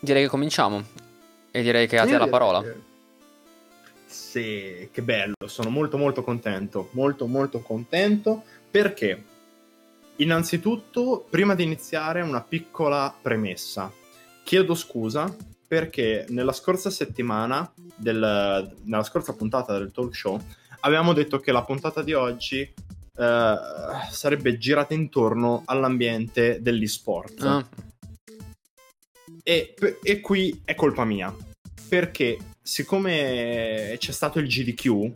Direi che cominciamo. E direi che a te la parola. Sì, che bello. Sono molto contento. Molto contento. Perché? Innanzitutto, prima di iniziare, una piccola premessa. Chiedo scusa perché nella scorsa settimana, nella scorsa puntata del talk show, avevamo detto che la puntata di oggi sarebbe girata intorno all'ambiente dell'esport. Ah. E qui è colpa mia, perché siccome c'è stato il GDQ,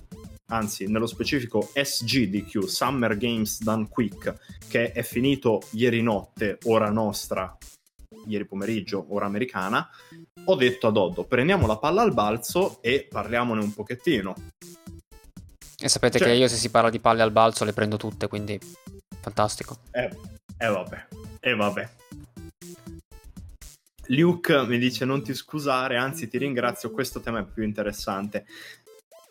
anzi nello specifico SGDQ, Summer Games Done Quick, che è finito ieri notte, ora nostra, ieri pomeriggio, ora americana, ho detto a Doddo: prendiamo la palla al balzo e parliamone un pochettino. E sapete che io, se si parla di palle al balzo, le prendo tutte, quindi fantastico. Vabbè. Luke mi dice: non ti scusare, anzi ti ringrazio, questo tema è più interessante.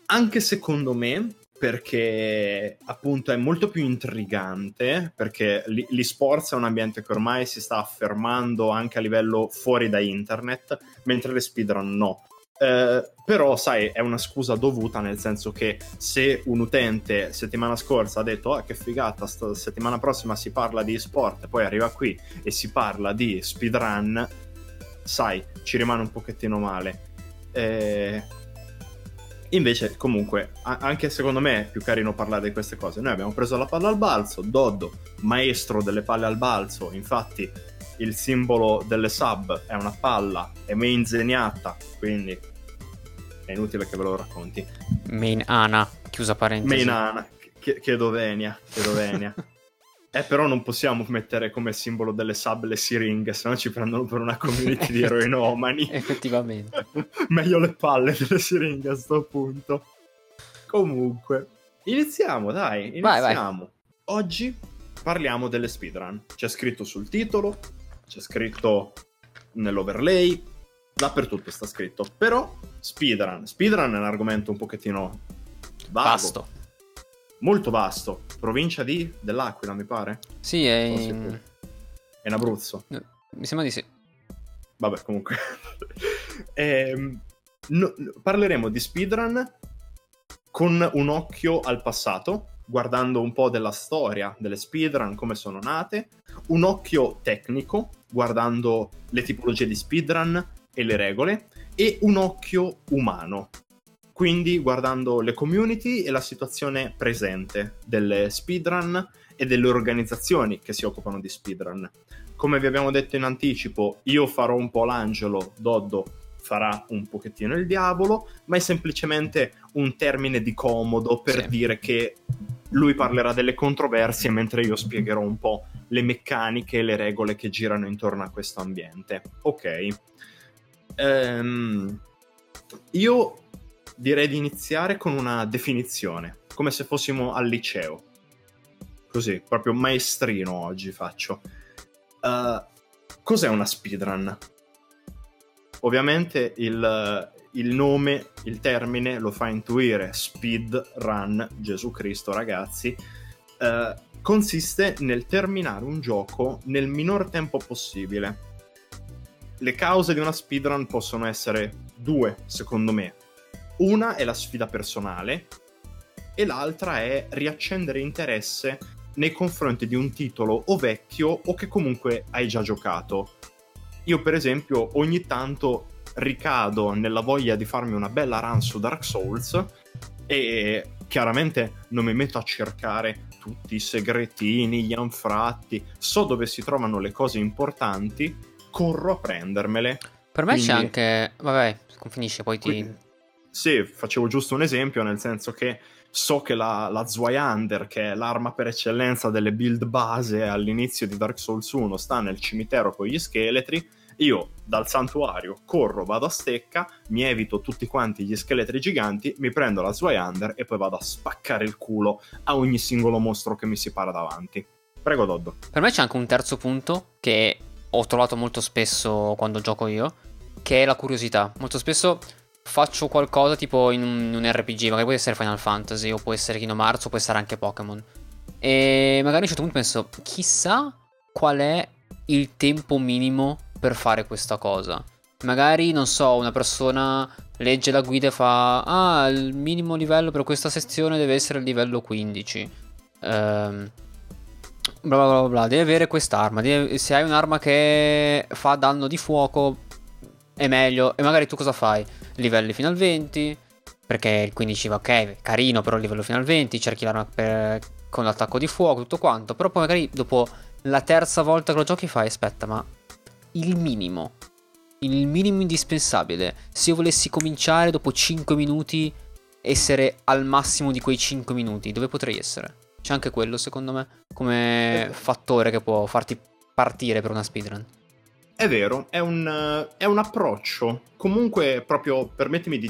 Anche secondo me, perché appunto è molto più intrigante, perché l'e-sports è un ambiente che ormai si sta affermando anche a livello fuori da internet, mentre le speedrun no. Però sai, è una scusa dovuta, nel senso che se un utente settimana scorsa ha detto: ah, che figata, settimana prossima si parla di sport, poi arriva qui e si parla di speedrun, sai, ci rimane un pochettino male. Invece comunque anche secondo me è più carino parlare di queste cose. Noi abbiamo preso la palla al balzo, Doddo maestro delle palle al balzo, infatti il simbolo delle sub è una palla, è main zeniata, quindi è inutile che ve lo racconti. Main Ana, chiusa parentesi. Main Ana, chiedo venia, però non possiamo mettere come simbolo delle sub le siringhe, sennò ci prendono per una community di eroinomani. Effettivamente. Meglio le palle delle siringhe a sto punto. Comunque, iniziamo, dai, iniziamo. Vai. Oggi parliamo delle speedrun. C'è scritto sul titolo, c'è scritto nell'overlay, dappertutto sta scritto. Però speedrun è un argomento un pochettino vago, vasto, molto vasto. Provincia dell'Aquila, mi pare. Sì, è in Abruzzo. No, mi sembra di sì. Vabbè, comunque parleremo di speedrun con un occhio al passato, guardando un po' della storia delle speedrun, come sono nate, un occhio tecnico, guardando le tipologie di speedrun e le regole, e un occhio umano, quindi guardando le community e la situazione presente delle speedrun e delle organizzazioni che si occupano di speedrun. Come vi abbiamo detto in anticipo, io farò un po' l'angelo, Doddo farà un pochettino il diavolo, ma è semplicemente un termine di comodo per dire che lui parlerà delle controversie, mentre io spiegherò un po' le meccaniche e le regole che girano intorno a questo ambiente. Ok. Io direi di iniziare con una definizione, come se fossimo al liceo. Così, proprio maestrino oggi faccio. Cos'è una speedrun? Ovviamente il nome, il termine lo fa intuire, speedrun, Gesù Cristo ragazzi. Consiste nel terminare un gioco nel minor tempo possibile. Le cause di una speedrun possono essere due, secondo me. Una è la sfida personale e l'altra è riaccendere interesse nei confronti di un titolo o vecchio o che comunque hai già giocato. Io per esempio ogni tanto ricado nella voglia di farmi una bella run su Dark Souls e chiaramente non mi metto a cercare tutti i segretini, gli anfratti, so dove si trovano le cose importanti, corro a prendermele. Per me quindi c'è anche... vabbè, finisce poi ti... Quindi, sì, facevo giusto un esempio, nel senso che so che la Zweihander, che è l'arma per eccellenza delle build base all'inizio di Dark Souls 1, sta nel cimitero con gli scheletri. Io dal santuario corro, vado a stecca, mi evito tutti quanti gli scheletri giganti, mi prendo la Zweihander e poi vado a spaccare il culo a ogni singolo mostro che mi si para davanti. Prego Doddo. Per me c'è anche un terzo punto che ho trovato molto spesso quando gioco io, che è la curiosità. Molto spesso faccio qualcosa tipo in un RPG, magari può essere Final Fantasy o può essere Kingdom Hearts o può essere anche Pokémon, e magari a un certo punto penso: chissà qual è il tempo minimo per fare questa cosa, Magari, non so, una persona legge la guida e fa: ah, il minimo livello per questa sezione deve essere il livello 15. Bla bla bla bla, devi avere quest'arma. Se hai un'arma che fa danno di fuoco è meglio. E magari tu cosa fai? Livelli fino al 20, perché il 15 va ok, carino, però il livello fino al 20, cerchi l'arma con l'attacco di fuoco, tutto quanto. Però poi magari dopo la terza volta che lo giochi fai: aspetta, ma il minimo indispensabile, se io volessi cominciare dopo 5 minuti, essere al massimo di quei 5 minuti, dove potrei essere? C'è anche quello, secondo me, come fattore che può farti partire per una speedrun. È vero, è un approccio. Comunque, proprio permettimi di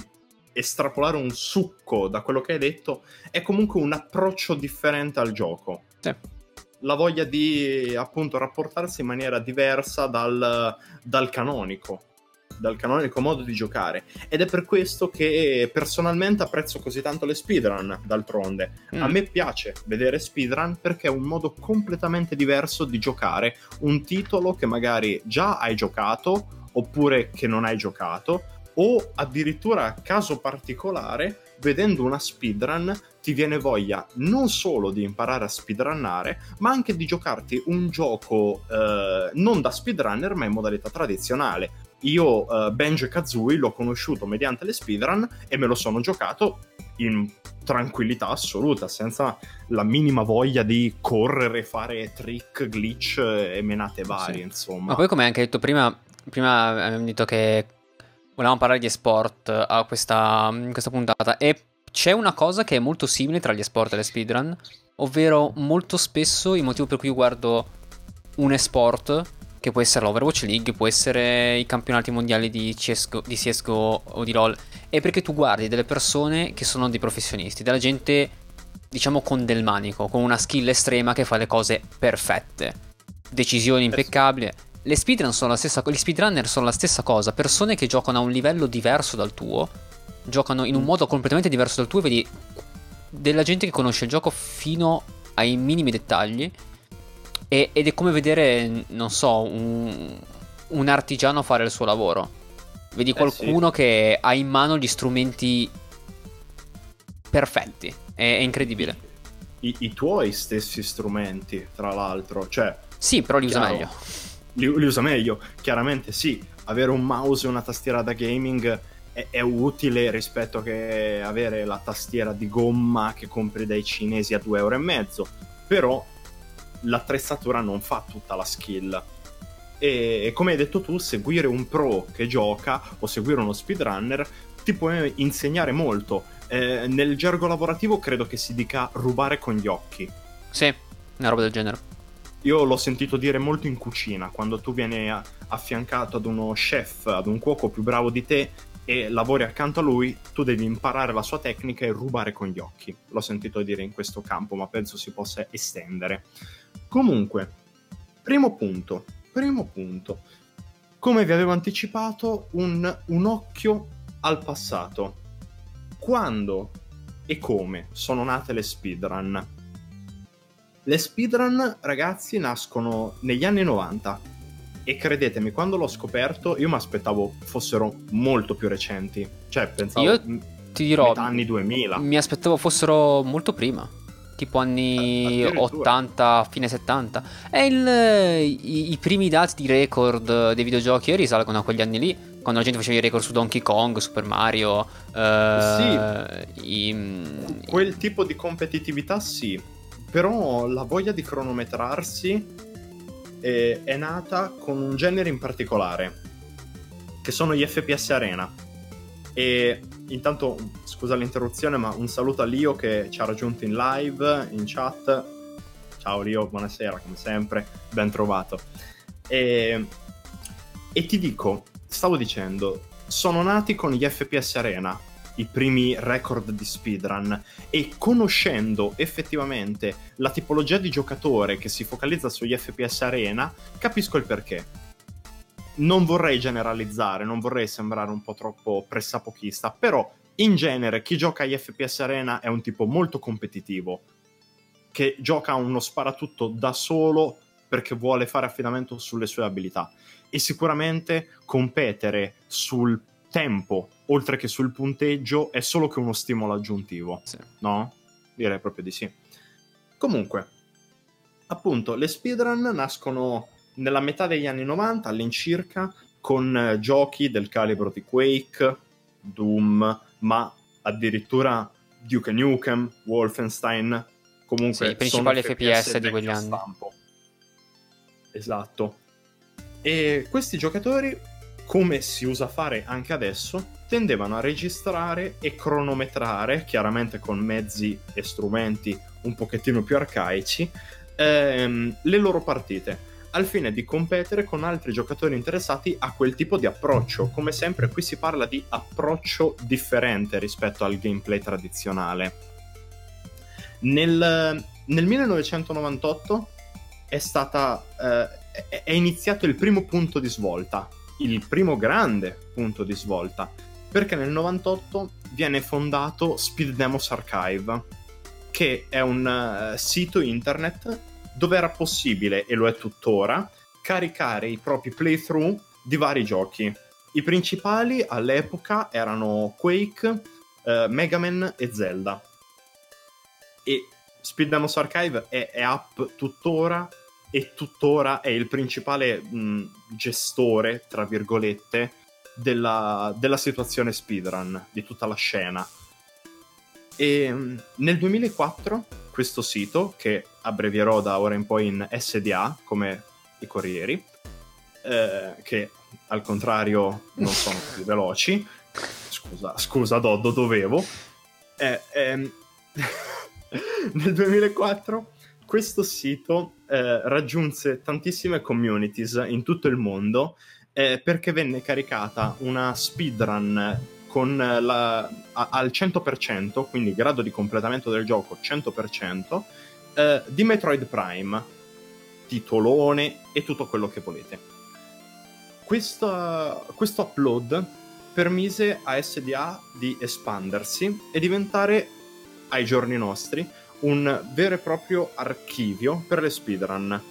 estrapolare un succo da quello che hai detto, è comunque un approccio differente al gioco. Sì. La voglia di, appunto, rapportarsi in maniera diversa dal canonico modo di giocare, ed è per questo che personalmente apprezzo così tanto le speedrun. D'altronde a me piace vedere speedrun perché è un modo completamente diverso di giocare un titolo che magari già hai giocato, oppure che non hai giocato, o addirittura, caso particolare, vedendo una speedrun ti viene voglia non solo di imparare a speedrunnare, ma anche di giocarti un gioco non da speedrunner, ma in modalità tradizionale. Io Banjo e Kazooie l'ho conosciuto mediante le speedrun e me lo sono giocato in tranquillità assoluta, senza la minima voglia di correre, fare trick, glitch e menate varie, sì. Insomma. Ma poi, come hai anche detto prima abbiamo detto che volevamo parlare di esport a questa puntata, e c'è una cosa che è molto simile tra gli esport e le speedrun, ovvero molto spesso il motivo per cui io guardo un esport, che può essere l'Overwatch League, può essere i campionati mondiali di CSGO o di LoL, è perché tu guardi delle persone che sono dei professionisti, della gente, diciamo, con del manico, con una skill estrema che fa le cose perfette, decisioni impeccabili. Le speedrun sono la stessa, gli speedrunner sono la stessa cosa, persone che giocano a un livello diverso dal tuo, giocano in un modo completamente diverso dal tuo, e vedi della gente che conosce il gioco fino ai minimi dettagli, ed è come vedere, non so, un artigiano fare il suo lavoro. Vedi qualcuno che ha in mano gli strumenti perfetti, è incredibile. I tuoi stessi strumenti, tra l'altro, cioè... Sì, però li usa meglio. Li usa meglio, chiaramente sì. Avere un mouse e una tastiera da gaming è utile rispetto che avere la tastiera di gomma che compri dai cinesi a 2,50 euro. Però l'attrezzatura non fa tutta la skill. E come hai detto tu, seguire un pro che gioca o seguire uno speedrunner ti può insegnare molto. Nel gergo lavorativo credo che si dica rubare con gli occhi. Sì, una roba del genere. Io l'ho sentito dire molto in cucina, quando tu vieni affiancato ad uno chef, ad un cuoco più bravo di te e lavori accanto a lui, tu devi imparare la sua tecnica e rubare con gli occhi. L'ho sentito dire in questo campo, ma penso si possa estendere. Comunque, primo punto. Come vi avevo anticipato, un occhio al passato. Quando e come sono nate le speedrun? Le speedrun, ragazzi, nascono negli anni 90, e credetemi, quando l'ho scoperto io mi aspettavo fossero molto più recenti, cioè pensavo io ti dirò metà anni 2000, mi aspettavo fossero molto prima, tipo anni 80, fine 70, e i primi dati di record dei videogiochi risalgono a quegli anni lì, quando la gente faceva i record su Donkey Kong, Super Mario, sì. Quel tipo di competitività, sì. Però la voglia di cronometrarsi è nata con un genere in particolare, che sono gli FPS Arena. E intanto, scusa l'interruzione, ma un saluto a Lio che ci ha raggiunto in live, in chat. Ciao Lio, buonasera, come sempre, ben trovato. E ti dico, stavo dicendo, sono nati con gli FPS Arena i primi record di speedrun, e conoscendo effettivamente la tipologia di giocatore che si focalizza sugli FPS Arena, capisco il perché. Non vorrei generalizzare, non vorrei sembrare un po' troppo pressapochista, però in genere chi gioca agli FPS Arena è un tipo molto competitivo, che gioca uno sparatutto da solo perché vuole fare affidamento sulle sue abilità. e sicuramente competere sul tempo oltre che sul punteggio è solo che uno stimolo aggiuntivo, sì. No? Direi proprio di sì. Comunque, appunto, le speedrun nascono nella metà degli anni 90 all'incirca, con giochi del calibro di Quake, Doom, ma addirittura Duke Nukem, Wolfenstein, comunque sì, i principali FPS di quegli anni. Stampo. Esatto. E questi giocatori, come si usa fare anche adesso, tendevano a registrare e cronometrare, chiaramente con mezzi e strumenti un pochettino più arcaici, le loro partite, al fine di competere con altri giocatori interessati a quel tipo di approccio. Come sempre qui si parla di approccio differente rispetto al gameplay tradizionale. Nel 1998 è iniziato il primo punto di svolta, il primo grande punto di svolta, perché nel 98 viene fondato Speed Demos Archive, che è un sito internet dove era possibile, e lo è tuttora, caricare i propri playthrough di vari giochi. I principali all'epoca erano Quake, Mega Man e Zelda. E Speed Demos Archive è app tuttora, e tuttora è il principale gestore, tra virgolette, della situazione speedrun, di tutta la scena. E nel 2004 questo sito, che abbrevierò da ora in poi in SDA come i Corrieri, che al contrario non sono così veloci, scusa Doddo, dovevo, nel 2004 questo sito raggiunse tantissime communities in tutto il mondo, perché venne caricata una speedrun con al 100%, quindi grado di completamento del gioco 100%, di Metroid Prime, titolone e tutto quello che volete. Questo upload permise a SDA di espandersi e diventare, ai giorni nostri, un vero e proprio archivio per le speedrun.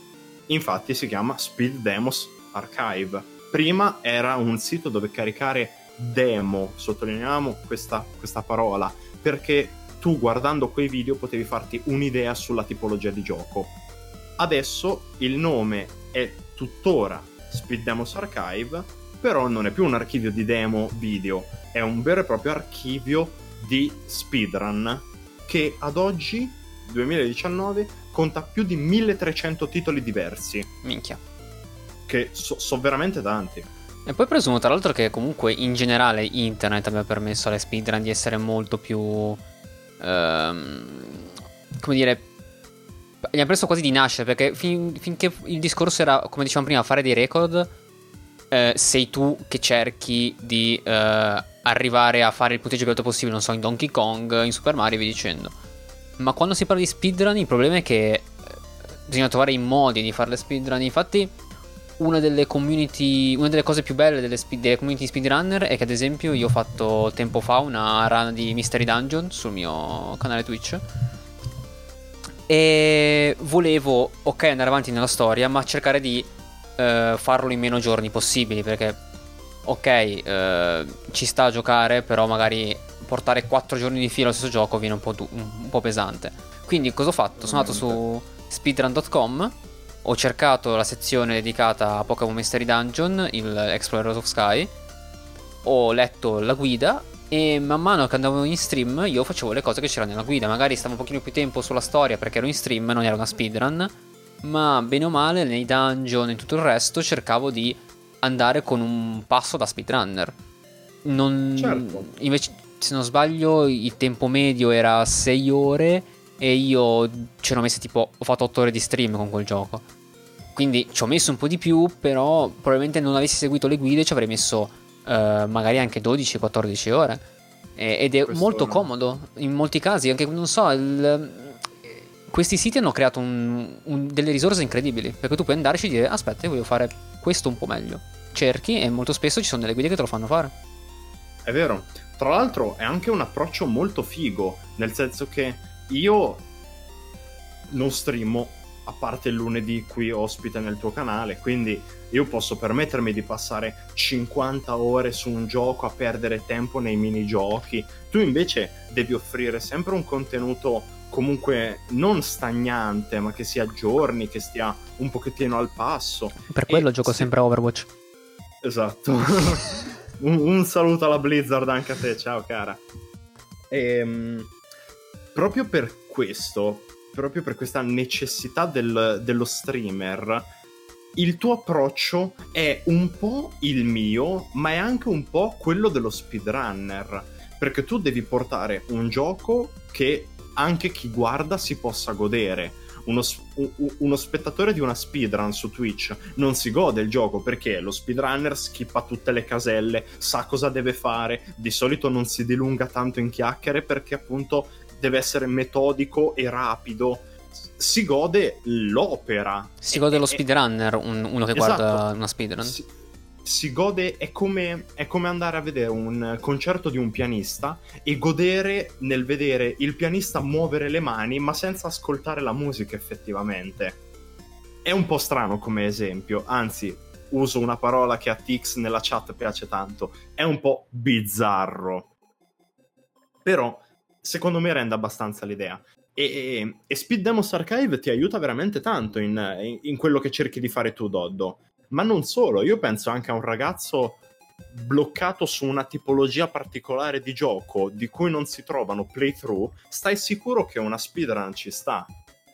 Infatti si chiama Speed Demos Archive. Prima era un sito dove caricare demo, sottolineiamo questa parola, perché tu guardando quei video potevi farti un'idea sulla tipologia di gioco. Adesso il nome è tuttora Speed Demos Archive, però non è più un archivio di demo video, è un vero e proprio archivio di speedrun che ad oggi, 2019, conta più di 1300 titoli diversi. Minchia. Che so veramente tanti. E poi presumo tra l'altro che comunque in generale internet abbia permesso alle speedrun di essere molto più, come dire, gli ha permesso quasi di nascere, perché finché il discorso era, come dicevamo prima, fare dei record, sei tu che cerchi di arrivare a fare il punteggio più alto possibile, non so, in Donkey Kong, in Super Mario e via dicendo. Ma quando si parla di speedrun il problema è che bisogna trovare i modi di fare le speedrun. Infatti una delle cose più belle delle community speedrunner è che, ad esempio, io ho fatto tempo fa una run di Mystery Dungeon sul mio canale Twitch e volevo, ok, andare avanti nella storia, ma cercare di farlo in meno giorni possibili, perché ok, ci sta a giocare, però magari portare 4 giorni di fila allo stesso gioco viene un po' pesante. Quindi cosa ho fatto? Sono andato su speedrun.com, ho cercato la sezione dedicata a Pokémon Mystery Dungeon, il Explorers of Sky, ho letto la guida e man mano che andavo in stream io facevo le cose che c'erano nella guida. Magari stavo un pochino più tempo sulla storia perché ero in stream, non era una speedrun, ma bene o male nei dungeon e tutto il resto cercavo di andare con un passo da speedrunner. Non... Certo. Invece, se non sbaglio, il tempo medio era 6 ore e io ci ho messo tipo, ho fatto 8 ore di stream con quel gioco, quindi ci ho messo un po' di più, però probabilmente non avessi seguito le guide ci avrei messo magari anche 12-14 ore ed è questo molto comodo in molti casi, anche non so, questi siti hanno creato delle risorse incredibili, perché tu puoi andarci e dire aspetta, io voglio fare questo un po' meglio, cerchi e molto spesso ci sono delle guide che te lo fanno fare. È vero, tra l'altro è anche un approccio molto figo, nel senso che io non streamo, a parte il lunedì qui ospite nel tuo canale, quindi io posso permettermi di passare 50 ore su un gioco a perdere tempo nei minigiochi. Tu invece devi offrire sempre un contenuto comunque non stagnante, ma che si aggiorni, che stia un pochettino al passo. Per quello gioco sempre a Overwatch. Esatto. un saluto alla Blizzard anche a te, ciao cara. Proprio per questo, proprio per questa necessità dello streamer, il tuo approccio è un po' il mio, ma è anche un po' quello dello speedrunner, perché tu devi portare un gioco che anche chi guarda si possa godere. Uno spettatore di una speedrun su Twitch non si gode il gioco, perché lo speedrunner skippa tutte le caselle, sa cosa deve fare, di solito non si dilunga tanto in chiacchiere perché appunto deve essere metodico e rapido. Si gode l'opera, si gode lo speedrunner, uno che esatto, guarda una speedrun si gode, è come andare a vedere un concerto di un pianista e godere nel vedere il pianista muovere le mani ma senza ascoltare la musica effettivamente. È un po' strano come esempio, anzi uso una parola che a Tix nella chat piace tanto, è un po' bizzarro, però secondo me rende abbastanza l'idea. E Speed Demos Archive ti aiuta veramente tanto in quello che cerchi di fare tu, Doddo. Ma non solo, io penso anche a un ragazzo bloccato su una tipologia particolare di gioco di cui non si trovano playthrough, stai sicuro che una speedrun ci sta.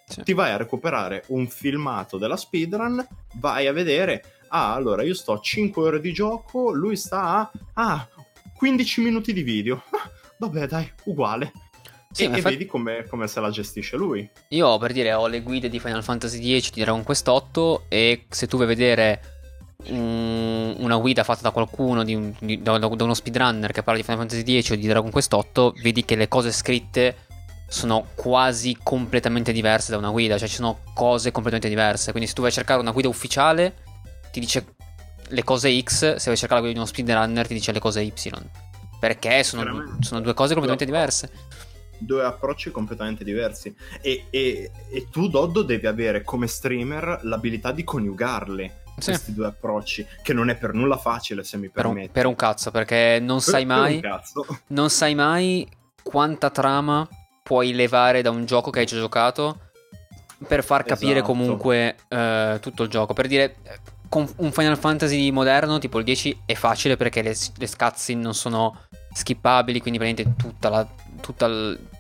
Sì. Ti vai a recuperare un filmato della speedrun, vai a vedere, allora io sto a 5 ore di gioco, lui sta a 15 minuti di video, vabbè dai, uguale. Sì, e vedi come se la gestisce lui. Io per dire ho le guide di Final Fantasy X, di Dragon Quest 8, e se tu vuoi vedere una guida fatta da qualcuno da uno speedrunner che parla di Final Fantasy X o di Dragon Quest 8, vedi che le cose scritte sono quasi completamente diverse da una guida, cioè ci sono cose completamente diverse. Quindi se tu vai a cercare una guida ufficiale ti dice le cose X, se vai a cercare la guida di uno speedrunner ti dice le cose Y, perché sono due cose completamente diverse, due approcci completamente diversi, e tu Doddo devi avere come streamer l'abilità di coniugarli, sì, questi due approcci, che non è per nulla facile, se mi permetti, per un cazzo, perché non sai mai quanta trama puoi levare da un gioco che hai già giocato per far capire, esatto, comunque tutto il gioco. Per dire, con un Final Fantasy moderno tipo il 10 è facile perché le cutscene non sono skippabili, quindi praticamente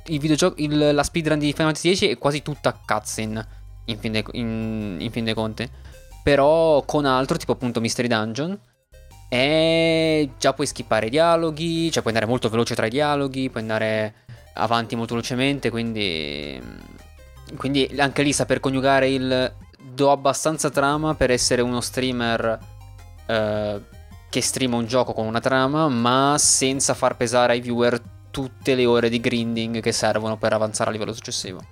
il videogioco, la speedrun di Final Fantasy X è quasi tutta cutscene in fin dei conti. Però con altro tipo appunto Mystery Dungeon e già puoi skippare i dialoghi, cioè puoi andare molto veloce tra i dialoghi, puoi andare avanti molto velocemente, quindi anche lì saper coniugare il do abbastanza trama per essere uno streamer che streama un gioco con una trama, ma senza far pesare ai viewer tutte le ore di grinding che servono per avanzare a livello successivo.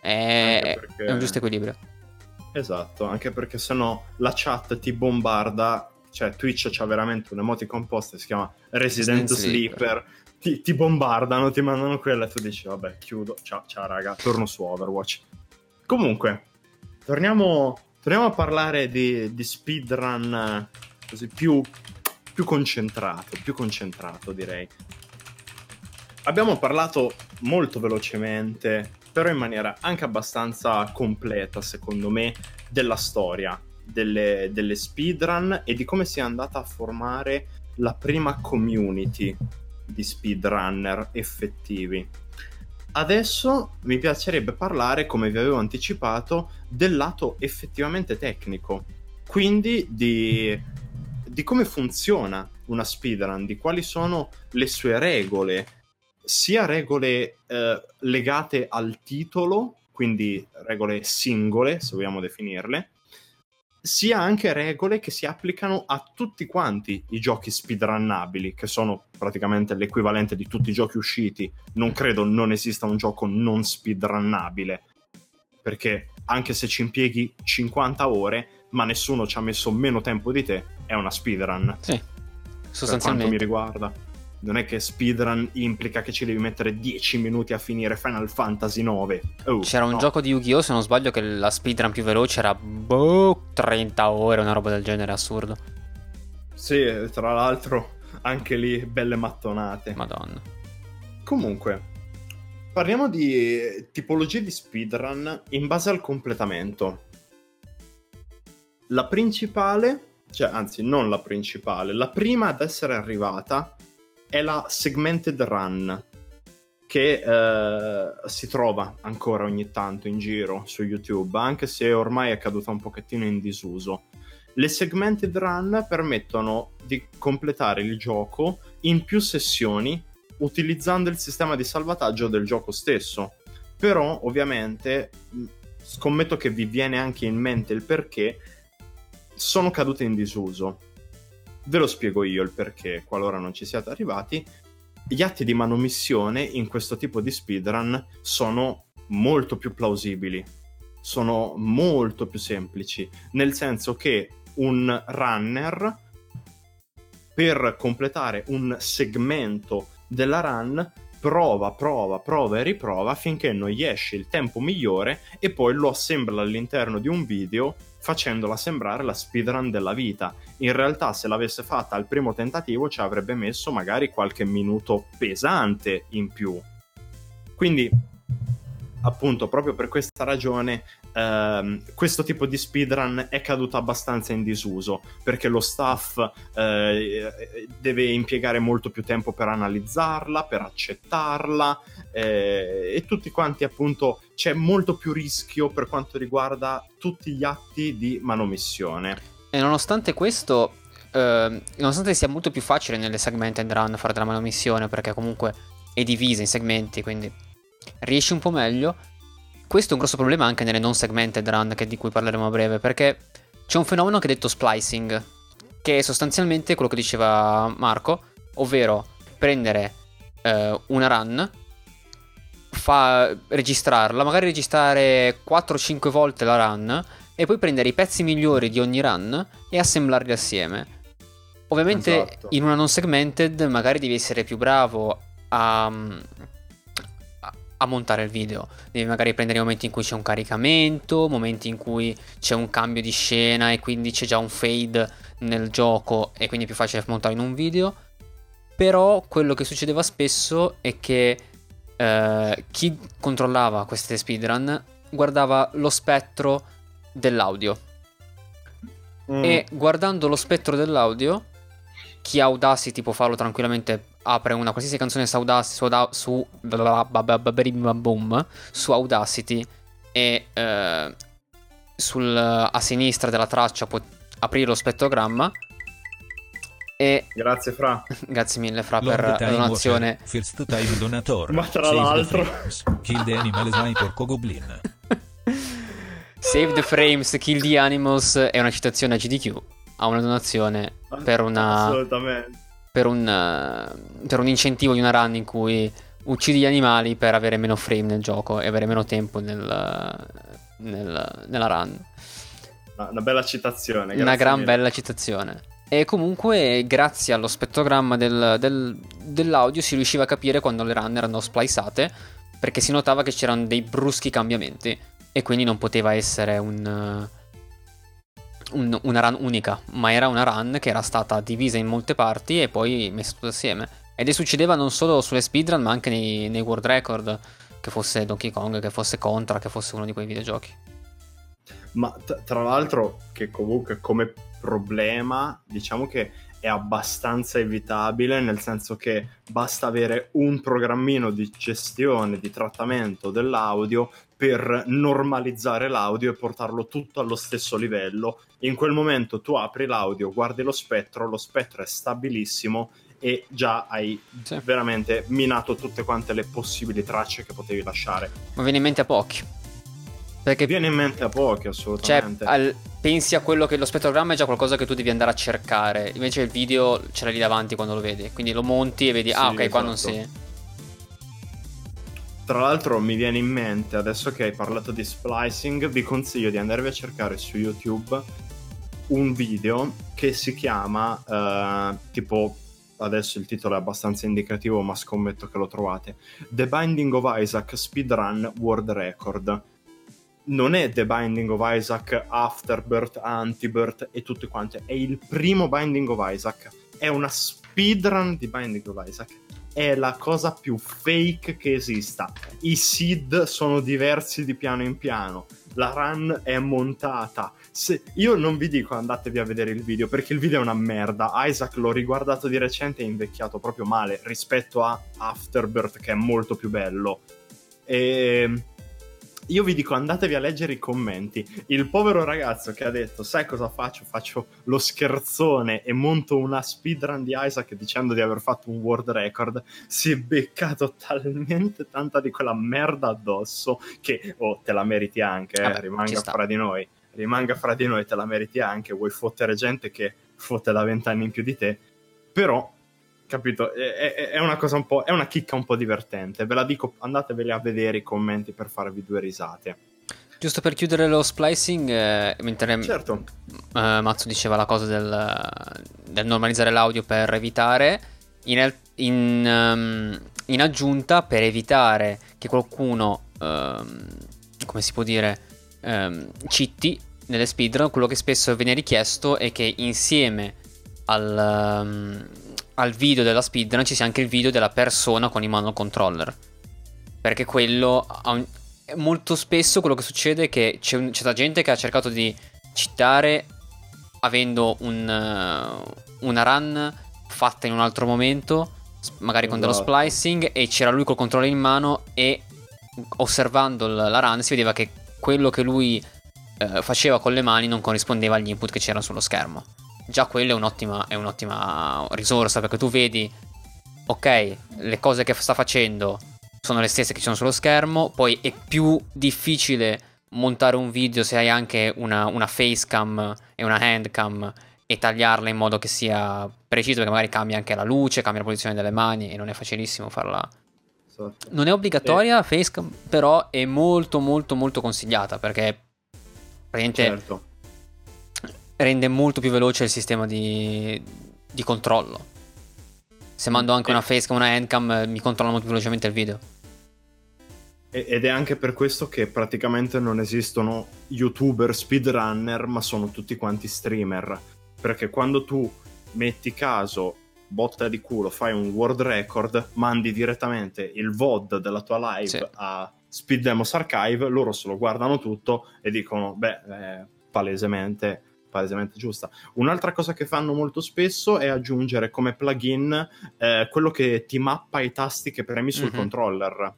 È un giusto equilibrio. Esatto, anche perché sennò la chat ti bombarda, cioè Twitch c'ha veramente un emoticon post che si chiama Resident Sleeper. Ti bombardano, ti mandano quella e tu dici vabbè, chiudo, ciao raga, torno su Overwatch. Comunque, torniamo a parlare di speedrun così più concentrato direi. Abbiamo parlato molto velocemente, però in maniera anche abbastanza completa secondo me, della storia delle speedrun e di come sia andata a formare la prima community di speedrunner effettivi. Adesso mi piacerebbe parlare, come vi avevo anticipato, del lato effettivamente tecnico, quindi di come funziona una speedrun, di quali sono le sue regole, sia regole legate al titolo, quindi regole singole, se vogliamo definirle, sia anche regole che si applicano a tutti quanti i giochi speedrunnabili, che sono praticamente l'equivalente di tutti i giochi usciti. Non credo non esista un gioco non speedrunnabile, perché anche se ci impieghi 50 ore, ma nessuno ci ha messo meno tempo di te, è una speedrun. Sì, sostanzialmente. Per quanto mi riguarda. non è che speedrun implica che ci devi mettere 10 minuti a finire Final Fantasy 9. C'era un gioco di Yu-Gi-Oh, se non sbaglio, che la speedrun più veloce era 30 ore, una roba del genere, assurdo. Sì, tra l'altro anche lì belle mattonate. Madonna. Comunque, parliamo di tipologie di speedrun in base al completamento. La principale, cioè anzi non la principale, la prima ad essere arrivata è la segmented run, che si trova ancora ogni tanto in giro su YouTube, anche se ormai è caduta un pochettino in disuso. Le segmented run permettono di completare il gioco in più sessioni utilizzando il sistema di salvataggio del gioco stesso, però ovviamente scommetto che vi viene anche in mente il perché sono cadute in disuso. Ve lo spiego io il perché, qualora non ci siate arrivati. Gli atti di manomissione in questo tipo di speedrun sono molto più plausibili, sono molto più semplici, nel senso che un runner, per completare un segmento della run, prova e riprova finché non gli esce il tempo migliore e poi lo assembla all'interno di un video facendola sembrare la speedrun della vita. In realtà, se l'avesse fatta al primo tentativo, ci avrebbe messo magari qualche minuto pesante in più. Quindi, appunto, proprio per questa ragione questo tipo di speedrun è caduta abbastanza in disuso, perché lo staff deve impiegare molto più tempo per analizzarla, per accettarla, e tutti quanti, appunto, c'è molto più rischio per quanto riguarda tutti gli atti di manomissione. E nonostante questo, nonostante sia molto più facile nelle segmented run fare della manomissione, perché comunque è divisa in segmenti, quindi riesci un po' meglio. Questo è un grosso problema anche nelle non segmented run, che di cui parleremo a breve, perché c'è un fenomeno che è detto splicing, che è sostanzialmente quello che diceva Marco, ovvero prendere una run, registrarla, magari registrare 4-5 volte la run e poi prendere i pezzi migliori di ogni run e assemblarli assieme. Ovviamente, esatto, in una non segmented magari devi essere più bravo a montare il video, devi magari prendere i momenti in cui c'è un caricamento, momenti in cui c'è un cambio di scena e quindi c'è già un fade nel gioco e quindi è più facile montare in un video. Però quello che succedeva spesso è che chi controllava queste speedrun guardava lo spettro dell'audio e guardando lo spettro dell'audio, chi ha Audacity può farlo tranquillamente, apre una qualsiasi canzone su Audacity e a sinistra della traccia può aprire lo spettrogramma. E grazie Fra. Grazie mille Fra per la donazione. First time donator. Ma tra l'altro, kill the animals sniper Kogoblin. Save the frames, kill the animals è una citazione a GDQ, a una donazione per un incentivo di una run in cui uccidi gli animali per avere meno frame nel gioco e avere meno tempo nella run. Una bella citazione. Una gran mille. Bella citazione. E comunque, grazie allo spettogramma dell'audio si riusciva a capire quando le run erano spliceate, perché si notava che c'erano dei bruschi cambiamenti e quindi non poteva essere una run unica, ma era una run che era stata divisa in molte parti e poi messa tutto assieme. Ed succedeva non solo sulle speedrun, ma anche nei world record, che fosse Donkey Kong, che fosse Contra, che fosse uno di quei videogiochi. Ma tra l'altro, che comunque come problema, diciamo che è abbastanza evitabile, nel senso che basta avere un programmino di gestione, di trattamento dell'audio per normalizzare l'audio e portarlo tutto allo stesso livello. In quel momento tu apri l'audio, guardi lo spettro è stabilissimo e già hai veramente minato tutte quante le possibili tracce che potevi lasciare. Ma viene in mente a pochi. Perché viene in mente a pochi, assolutamente. Cioè, pensi a quello che lo spettrogramma è già qualcosa che tu devi andare a cercare, invece il video ce l'hai lì davanti quando lo vedi, quindi lo monti e vedi, sì, ah ok, esatto. Qua non si... Tra l'altro mi viene in mente, adesso che hai parlato di splicing, vi consiglio di andarvi a cercare su YouTube un video che si chiama tipo adesso il titolo è abbastanza indicativo, ma scommetto che lo trovate. The Binding of Isaac Speedrun World Record. Non è The Binding of Isaac Afterbirth, Antibirth e tutte quante, è il primo Binding of Isaac, è una speedrun di Binding of Isaac, è la cosa più fake che esista. I seed sono diversi di piano in piano, la run è montata. Io non vi dico andatevi a vedere il video, perché il video è una merda. Isaac l'ho riguardato di recente e è invecchiato proprio male rispetto a Afterbirth, che è molto più bello. E io vi dico, andatevi a leggere i commenti. Il povero ragazzo che ha detto: sai cosa faccio? Faccio lo scherzone e monto una speedrun di Isaac dicendo di aver fatto un world record. Si è beccato talmente tanta di quella merda addosso che te la meriti anche, Vabbè, rimanga fra di noi. Rimanga fra di noi, te la meriti anche. Vuoi fottere gente che fotte da 20 anni in più di te? Però, capito, è una cosa un po', è una chicca un po' divertente, ve la dico, andateveli a vedere i commenti per farvi due risate. Giusto per chiudere lo splicing, mentre certo. Mazzu diceva la cosa del normalizzare l'audio per evitare, in aggiunta, per evitare che qualcuno come si può dire citti nelle speedrun, quello che spesso viene richiesto è che insieme al video della speedrun ci sia anche il video della persona con in mano il controller, perché quello molto spesso quello che succede è che c'è la gente che ha cercato di citare avendo una run fatta in un altro momento, magari con dello splicing, e c'era lui col controller in mano e osservando la run si vedeva che quello che lui faceva con le mani non corrispondeva agli input che c'erano sullo schermo. Già quello è un'ottima risorsa, perché tu vedi, ok, le cose che sta facendo sono le stesse che ci sono sullo schermo. Poi è più difficile montare un video se hai anche una facecam e una handcam e tagliarla in modo che sia preciso, perché magari cambia anche la luce, cambia la posizione delle mani e non è facilissimo farla. Non è obbligatoria facecam, però è molto molto molto consigliata, perché praticamente certo. Rende molto più veloce il sistema di controllo. Se mando anche una facecam, una handcam, mi controlla molto più velocemente il video. Ed è anche per questo che praticamente non esistono youtuber speedrunner, ma sono tutti quanti streamer, perché quando tu metti caso, botta di culo, fai un world record, mandi direttamente il VOD della tua live a Speed Demos Archive, loro se lo guardano tutto e dicono palesemente giusta. Un'altra cosa che fanno molto spesso è aggiungere come plugin quello che ti mappa i tasti che premi sul controller,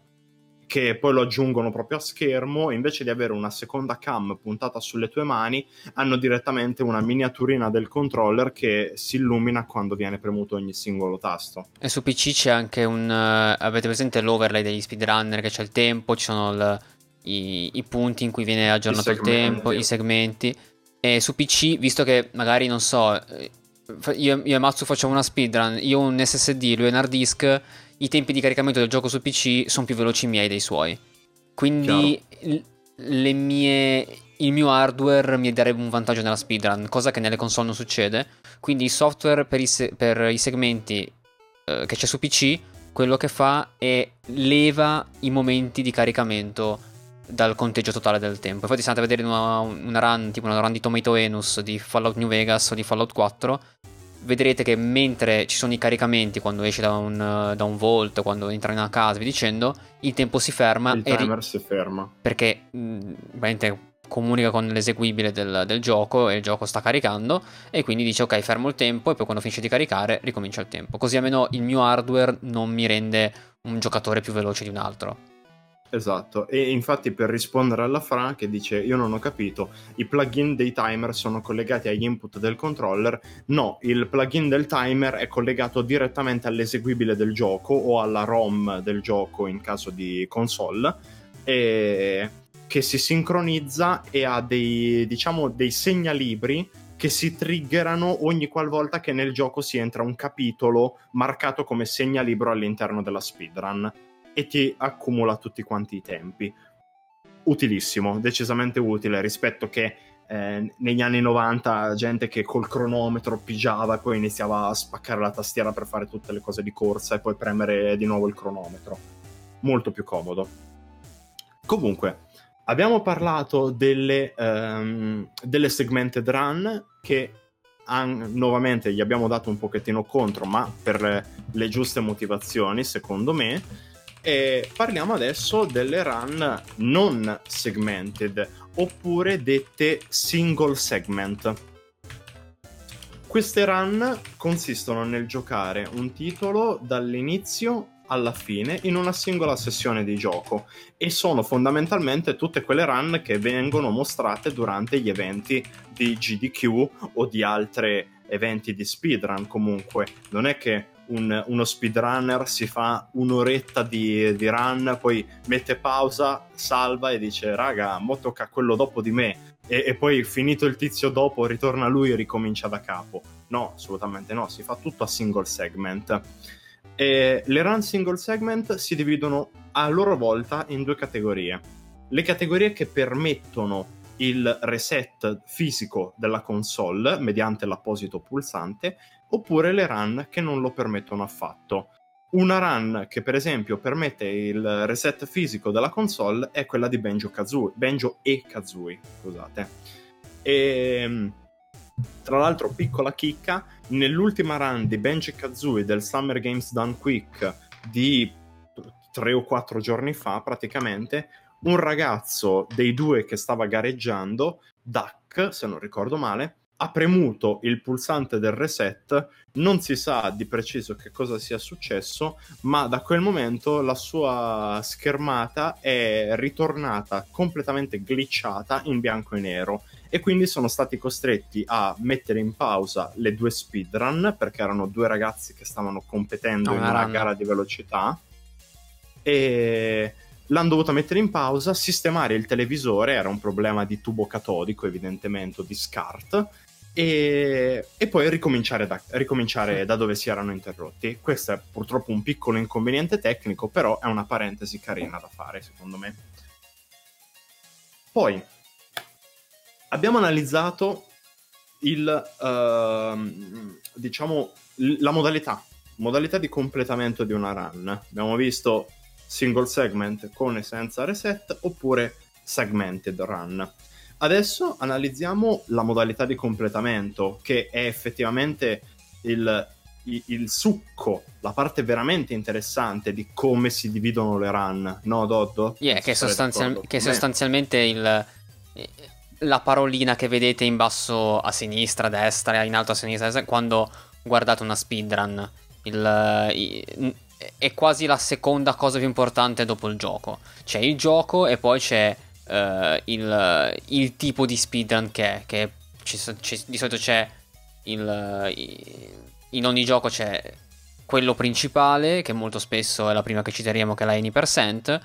che poi lo aggiungono proprio a schermo, e invece di avere una seconda cam puntata sulle tue mani hanno direttamente una miniaturina del controller che si illumina quando viene premuto ogni singolo tasto. E su PC c'è anche avete presente l'overlay degli speedrunner, che c'è il tempo, ci sono i punti in cui viene aggiornato il tempo, i segmenti. E su PC, visto che magari non so, io e Matsu facciamo una speedrun, io un SSD, lui un hard disk, i tempi di caricamento del gioco su PC sono più veloci miei dei suoi, quindi il mio hardware mi darebbe un vantaggio nella speedrun, cosa che nelle console non succede. Quindi il software per i segmenti che c'è su PC, quello che fa è leva i momenti di caricamento dal conteggio totale del tempo. Infatti se andate a vedere una run, tipo una run di Tomato Enus, di Fallout New Vegas o di Fallout 4, vedrete che mentre ci sono i caricamenti, quando esci da un vault, quando entra in una casa, vi dicendo, il tempo si ferma, il timer si ferma, perché ovviamente comunica con l'eseguibile del gioco e il gioco sta caricando, e quindi dice ok, fermo il tempo, e poi quando finisce di caricare ricomincia il tempo, così almeno il mio hardware non mi rende un giocatore più veloce di un altro. Esatto, e infatti per rispondere alla Fra che dice io non ho capito, i plugin dei timer sono collegati agli input del controller? No, il plugin del timer è collegato direttamente all'eseguibile del gioco o alla ROM del gioco in caso di console, che si sincronizza e ha dei segnalibri che si triggerano ogni qualvolta che nel gioco si entra un capitolo marcato come segnalibro all'interno della speedrun, e ti accumula tutti quanti i tempi. Utilissimo, decisamente utile rispetto che negli anni 90 gente che col cronometro pigiava e poi iniziava a spaccare la tastiera per fare tutte le cose di corsa e poi premere di nuovo il cronometro. Molto più comodo. Comunque, abbiamo parlato delle segmented run che nuovamente gli abbiamo dato un pochettino contro, ma per le giuste motivazioni, secondo me. E parliamo adesso delle run non segmented, oppure dette single segment. Queste run consistono nel giocare un titolo dall'inizio alla fine in una singola sessione di gioco, e sono fondamentalmente tutte quelle run che vengono mostrate durante gli eventi di GDQ o di altri eventi di speedrun. Comunque non è che uno speedrunner si fa un'oretta di run, poi mette pausa, salva e dice raga, mo tocca quello dopo di me, e poi finito il tizio dopo ritorna lui e ricomincia da capo. No, assolutamente no, si fa tutto a single segment. E le run single segment si dividono a loro volta in due categorie: le categorie che permettono il reset fisico della console mediante l'apposito pulsante, oppure le run che non lo permettono affatto. Una run che per esempio permette il reset fisico della console è quella di Banjo e Kazooie, scusate. E tra l'altro, piccola chicca, nell'ultima run di Banjo e Kazooie del Summer Games Done Quick di 3 o 4 giorni fa praticamente, un ragazzo dei due che stava gareggiando, Duck se non ricordo male, ha premuto il pulsante del reset. Non si sa di preciso che cosa sia successo, ma da quel momento la sua schermata è ritornata completamente glitchata in bianco e nero, e quindi sono stati costretti a mettere in pausa le 2 speedrun, perché erano 2 ragazzi che stavano competendo in una gara di velocità, e l'hanno dovuta mettere in pausa, sistemare il televisore, era un problema di tubo catodico evidentemente, di SCART, e poi ricominciare da dove si erano interrotti. Questo è purtroppo un piccolo inconveniente tecnico, però è una parentesi carina da fare, secondo me. Poi abbiamo analizzato la modalità di completamento di una run. Abbiamo visto single segment con e senza reset, oppure segmented run. Adesso analizziamo la modalità di completamento, che è effettivamente il succo, la parte veramente interessante di come si dividono le run, no Doddo? Yeah, che sostanzialmente la parolina che vedete in basso a sinistra, a destra, in alto a sinistra, quando guardate una speedrun, è quasi la seconda cosa più importante dopo il gioco. C'è il gioco e poi c'è il tipo di speedrun che di solito c'è in ogni gioco c'è quello principale, che molto spesso è la prima che citeremo, che è la 80%,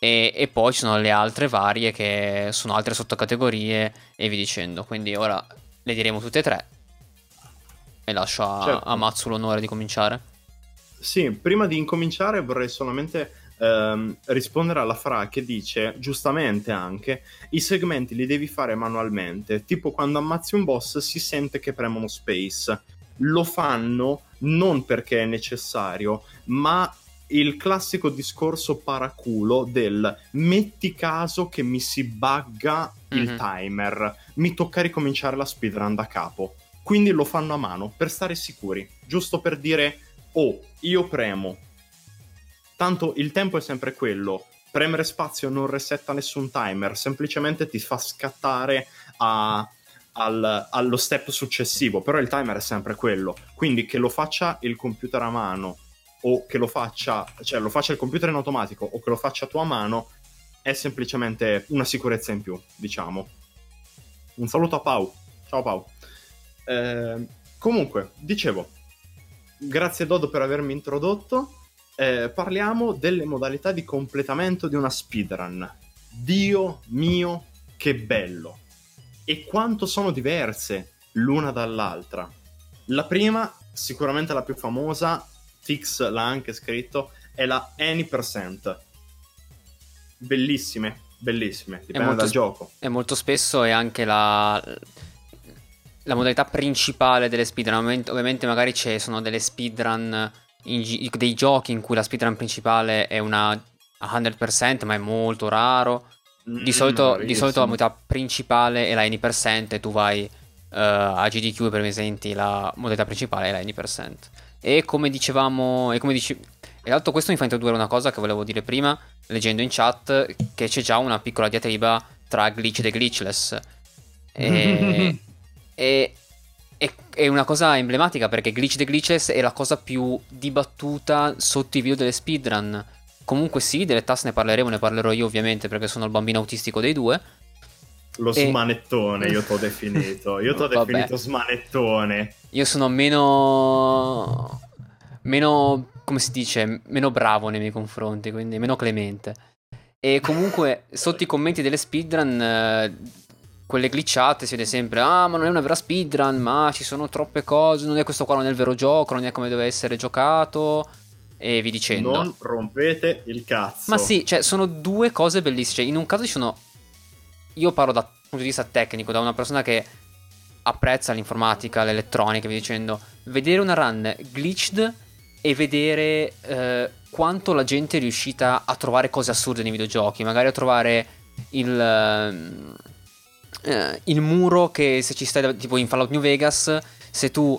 e poi ci sono le altre varie, che sono altre sottocategorie e via dicendo. Quindi ora le diremo tutte e tre e lascio a Matsu l'onore di cominciare. Sì, prima di incominciare vorrei solamente rispondere alla Fra, che dice giustamente anche: i segmenti li devi fare manualmente, tipo quando ammazzi un boss si sente che premono space. Lo fanno non perché è necessario, ma il classico discorso paraculo del metti caso che mi si bugga il timer, mi tocca ricominciare la speedrun da capo, quindi lo fanno a mano per stare sicuri, giusto per dire oh, io premo, tanto il tempo è sempre quello, premere spazio non resetta nessun timer, semplicemente ti fa scattare allo step successivo, però il timer è sempre quello. Quindi che lo faccia il computer a mano, o che lo faccia il computer in automatico, o che lo faccia tu a mano, è semplicemente una sicurezza in più, diciamo. Un saluto a Pau, ciao Pau. Comunque, dicevo, grazie Dodo per avermi introdotto. Parliamo delle modalità di completamento di una speedrun. Dio mio, che bello! E quanto sono diverse l'una dall'altra. La prima, sicuramente la più famosa, Tix l'ha anche scritto, è la Any%. Bellissime, bellissime, dipende dal gioco. E molto spesso è anche la modalità principale delle speedrun. Ovviamente magari sono delle speedrun, dei giochi in cui la speedrun principale è una 100%, ma è molto raro. Di solito la modalità principale è la N% e tu vai a GDQ per esempio, la modalità principale è la N%. E come dicevamo, e l'altro, questo mi fa introdurre una cosa che volevo dire prima, leggendo in chat, che c'è già una piccola diatriba tra glitch e glitchless. È una cosa emblematica, perché glitch e glitchless è la cosa più dibattuta sotto i video delle speedrun. Comunque sì, delle task ne parlerò io ovviamente, perché sono il bambino autistico dei due. Smanettone, io t'ho definito. Io t'ho definito smanettone. Io sono meno, come si dice, meno bravo nei miei confronti, quindi meno clemente. E comunque sotto i commenti delle speedrun, quelle glitchate, si vede sempre: ah, ma non è una vera speedrun, ma ci sono troppe cose, non è questo qua, non è il vero gioco, non è come deve essere giocato, e vi dicendo. Non rompete il cazzo. Ma sì, cioè sono due cose bellissime, cioè, in un caso ci sono... Io parlo dal punto di vista tecnico, da una persona che apprezza l'informatica, l'elettronica, vi dicendo, vedere una run glitched e vedere quanto la gente è riuscita a trovare cose assurde nei videogiochi, magari a trovare il muro che, se ci stai tipo in Fallout New Vegas, se tu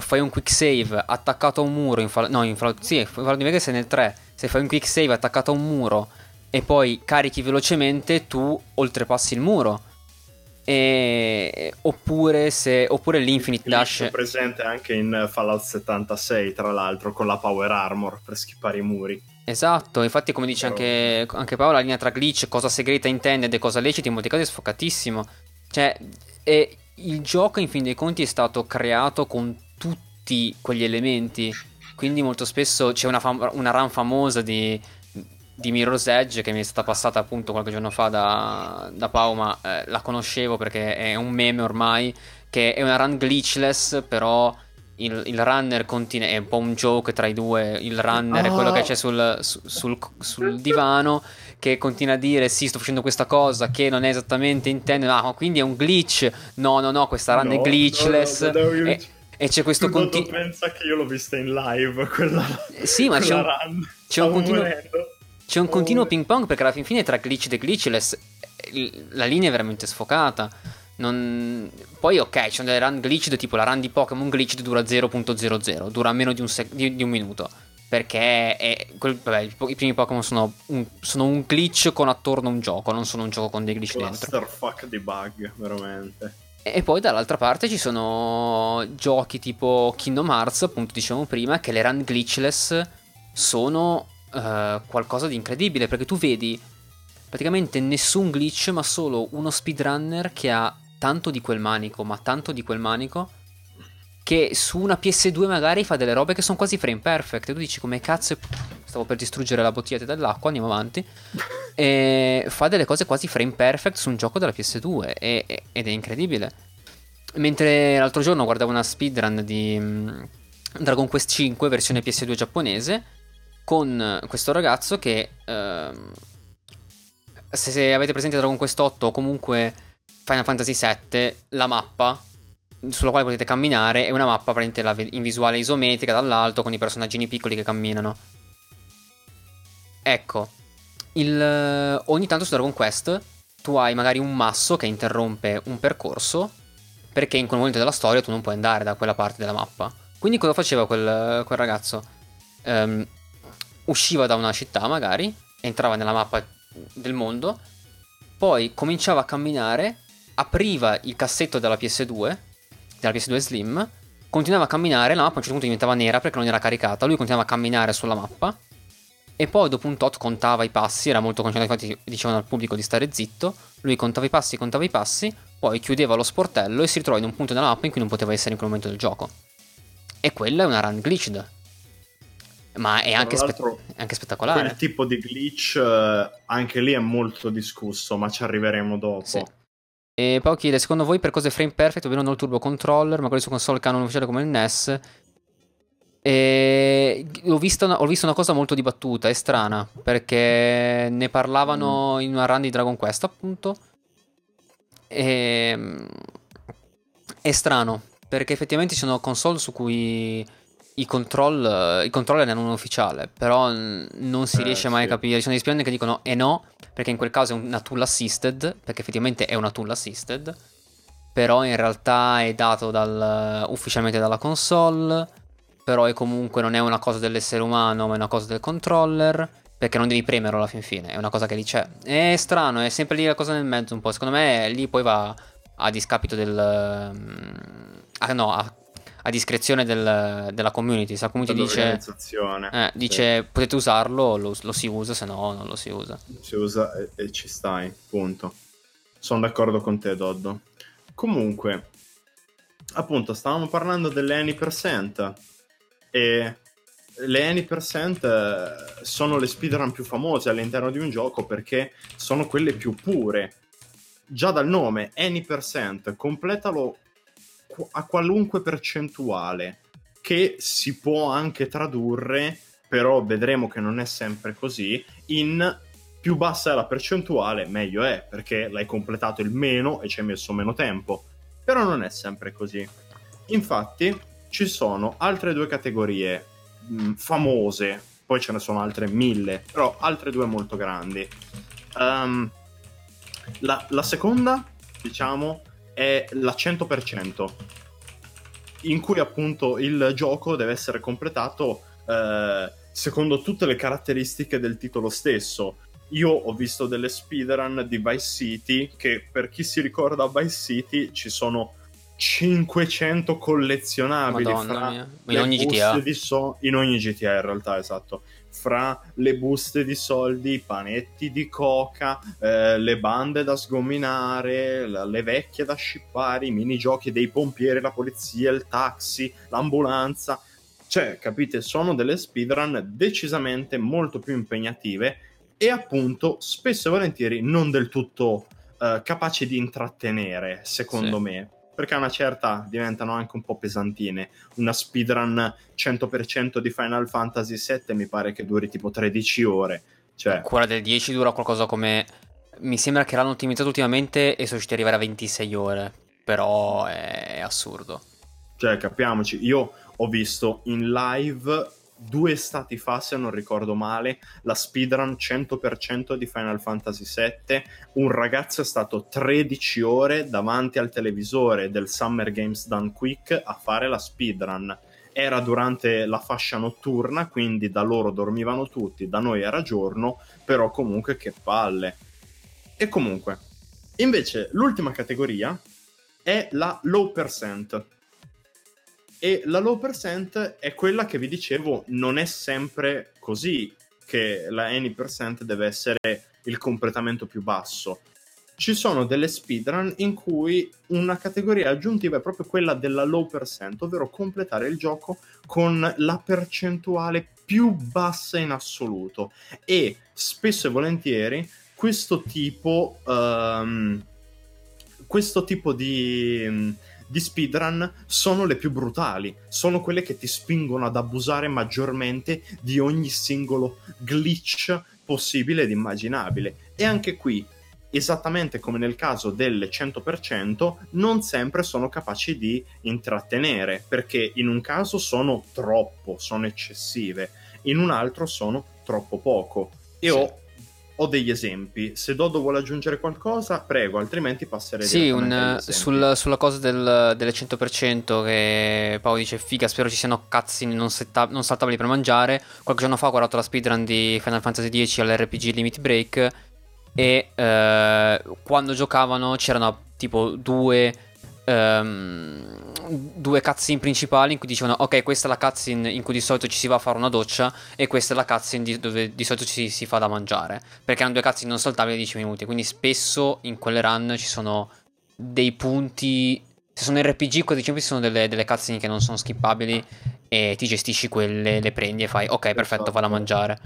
fai un quick save attaccato a un muro in Fallout New Vegas è nel 3, se fai un quick save attaccato a un muro e poi carichi velocemente, tu oltrepassi il muro. Oppure l'Infinite Dash è presente anche in Fallout 76, tra l'altro, con la Power Armor per schippare i muri. Esatto, infatti come dice anche Paola, la linea tra glitch, cosa segreta intended e cosa lecita in molti casi è sfocatissimo. Cioè il gioco in fin dei conti è stato creato con tutti quegli elementi, quindi molto spesso c'è una run famosa di Mirror's Edge, che mi è stata passata appunto qualche giorno fa da Pau, ma la conoscevo perché è un meme ormai, che è una run glitchless, però il runner è un po' un joke tra i due. Il runner è quello che c'è sul divano, che continua a dire: sì, sto facendo questa cosa che non è esattamente intended, ma quindi è un glitch. No, questa run è glitchless. E c'è questo continuo. Pensa che io l'ho vista in live quella. Sì, ma quella c'è un continuo. C'è un continuo ping pong, perché alla fin fine tra glitch e glitchless la linea è veramente sfocata. Poi ok, ci sono delle run glitched, tipo la run di Pokémon glitched dura 0.00, dura meno di un minuto, perché i primi Pokémon sono un glitch con attorno un gioco, non sono un gioco con dei glitch dentro. Clusterfuck di bug, veramente. E poi dall'altra parte ci sono giochi tipo Kingdom Hearts, appunto dicevamo prima, che le run glitchless sono... qualcosa di incredibile, perché tu vedi praticamente nessun glitch, ma solo uno speedrunner che ha tanto di quel manico che su una PS2 magari fa delle robe che sono quasi frame perfect, e tu dici: come cazzo, stavo per distruggere la bottiglietta dell'acqua, andiamo avanti. E fa delle cose quasi frame perfect su un gioco della PS2 ed è incredibile. Mentre l'altro giorno guardavo una speedrun di Dragon Quest 5 versione PS2 giapponese, con questo ragazzo che se avete presente Dragon Quest 8 o comunque Final Fantasy 7, la mappa sulla quale potete camminare è una mappa in visuale isometrica dall'alto, con i personaggini piccoli che camminano. Ecco, ogni tanto su Dragon Quest tu hai magari un masso che interrompe un percorso, perché in quel momento della storia tu non puoi andare da quella parte della mappa. Quindi cosa faceva quel ragazzo? Usciva da una città, magari entrava nella mappa del mondo, poi cominciava a camminare, apriva il cassetto della PS2 Slim, continuava a camminare, la mappa a un certo punto diventava nera perché non era caricata, lui continuava a camminare sulla mappa e poi dopo un tot contava i passi, era molto concentrato, infatti dicevano al pubblico di stare zitto, lui contava i passi, poi chiudeva lo sportello e si ritrova in un punto della mappa in cui non poteva essere in quel momento del gioco. E quella è una run glitched. Ma è anche spettacolare. Quel tipo di glitch anche lì è molto discusso, ma ci arriveremo dopo. Sì. E poi chiede: secondo voi per cose frame perfect, ovvero non il turbo controller, ma quelli su console che hanno un ufficiale come il NES, Ho visto una cosa molto dibattuta e strana, perché ne parlavano in una run di Dragon Quest, appunto. È strano, perché effettivamente ci sono console su cui i controller è non ufficiale, però non si riesce mai a capire. Ci sono dei spioni che dicono no, perché in quel caso è una tool assisted, perché effettivamente è una tool assisted, però in realtà è dato ufficialmente dalla console, però è comunque non è una cosa dell'essere umano, ma è una cosa del controller, perché non devi premerlo alla fin fine, è una cosa che lì c'è. È strano, è sempre lì la cosa nel mezzo un po', secondo me lì poi va a discapito a discrezione della community. Se la community dice potete usarlo, lo si usa, se no non lo si usa. Si usa e ci stai, punto. Sono d'accordo con te, Doddo. Comunque, appunto, stavamo parlando delle Any%, e le Any% sono le speedrun più famose all'interno di un gioco, perché sono quelle più pure. Già dal nome, Any%, completalo a qualunque percentuale, che si può anche tradurre, però vedremo che non è sempre così, in più bassa è la percentuale meglio è, perché l'hai completato il meno e ci hai messo meno tempo, però non è sempre così. Infatti ci sono altre due categorie famose, poi ce ne sono altre 1000, però altre due molto grandi. La seconda, diciamo, è la 100%, in cui appunto il gioco deve essere completato secondo tutte le caratteristiche del titolo stesso. Io ho visto delle speedrun di Vice City, che per chi si ricorda Vice City ci sono 500 collezionabili, Madonna, fra le buste di in ogni GTA, in realtà, esatto, fra le buste di soldi, i panetti di coca, le bande da sgominare, le vecchie da scippare, i minigiochi dei pompieri, la polizia, il taxi, l'ambulanza. Cioè, capite, sono delle speedrun decisamente molto più impegnative e appunto spesso e volentieri non del tutto capaci di intrattenere, secondo me, perché a una certa diventano anche un po' pesantine. Una speedrun 100% di Final Fantasy VII mi pare che duri tipo 13 ore. Cioè, quella del 10 dura qualcosa come... mi sembra che l'hanno ottimizzato ultimamente e sono riusciti ad arrivare a 26 ore, però è assurdo. Cioè, capiamoci, io ho visto in live 2 estati fa, se non ricordo male, la speedrun 100% di Final Fantasy VII. Un ragazzo è stato 13 ore davanti al televisore del Summer Games Done Quick a fare la speedrun. Era durante la fascia notturna, quindi da loro dormivano tutti, da noi era giorno, però comunque che palle. E comunque, invece l'ultima categoria è la low percent. E la low percent è quella che vi dicevo, non è sempre così che la any percent deve essere il completamento più basso. Ci sono delle speedrun in cui una categoria aggiuntiva è proprio quella della low percent, ovvero completare il gioco con la percentuale più bassa in assoluto. E spesso e volentieri questo tipo di speedrun sono le più brutali, sono quelle che ti spingono ad abusare maggiormente di ogni singolo glitch possibile ed immaginabile. E anche qui, esattamente come nel caso del 100%, non sempre sono capaci di intrattenere, perché in un caso sono troppo, sono eccessive, in un altro sono troppo poco. E ho degli esempi. Se Dodo vuole aggiungere qualcosa, prego, altrimenti passerei sulla cosa delle 100%, che Paolo dice figa, spero ci siano cazzini non saltabili per mangiare. Qualche giorno fa ho guardato la speedrun di Final Fantasy X all'RPG Limit Break, e quando giocavano c'erano tipo due cutscene principali in cui dicevano ok, questa è la cutscene in cui di solito ci si va a fare una doccia, e questa è la cutscene dove di solito ci si fa da mangiare, perché erano due cutscene non saltabili di 10 minuti. Quindi spesso in quelle run ci sono dei punti, se sono RPG quasi sempre ci sono delle cutscene che non sono skippabili, e ti gestisci quelle, le prendi e fai ok, perfetto, valla a mangiare.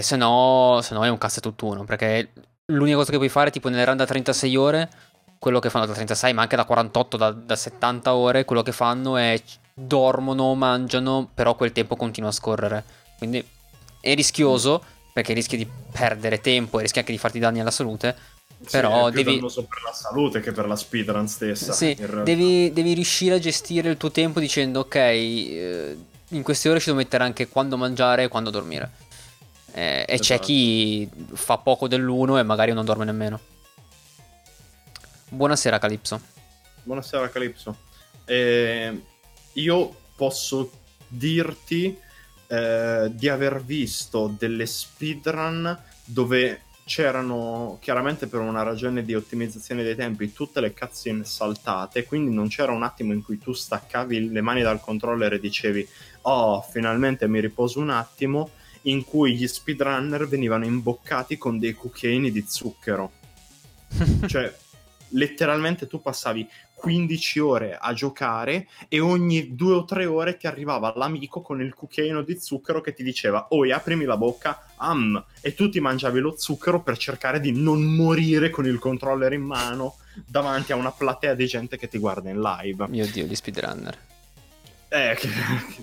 Se no è un cazzo tutt'uno, perché l'unica cosa che puoi fare tipo nelle run da 36 ore, quello che fanno da 36, ma anche da 48, da 70 ore, quello che fanno è dormono, mangiano, però quel tempo continua a scorrere. Quindi è rischioso, perché rischi di perdere tempo e rischi anche di farti danni alla salute. Sì, però devi... più dannoso per la salute che per la speedrun stessa. Sì, devi riuscire a gestire il tuo tempo dicendo ok, in queste ore ci devo mettere anche quando mangiare e quando dormire. E esatto. C'è chi fa poco dell'uno e magari non dorme nemmeno. Buonasera Calypso. Buonasera Calypso. Io posso dirti di aver visto delle speedrun dove c'erano, chiaramente per una ragione di ottimizzazione dei tempi, tutte le cutscene saltate, quindi non c'era un attimo in cui tu staccavi le mani dal controller e dicevi oh, finalmente mi riposo un attimo, in cui gli speedrunner venivano imboccati con dei cucchiaini di zucchero. Cioè letteralmente tu passavi 15 ore a giocare e ogni 2 o 3 ore ti arrivava l'amico con il cucchiaino di zucchero che ti diceva oi, aprimi la bocca, e tu ti mangiavi lo zucchero per cercare di non morire con il controller in mano davanti a una platea di gente che ti guarda in live. Mio Dio, gli speedrunner.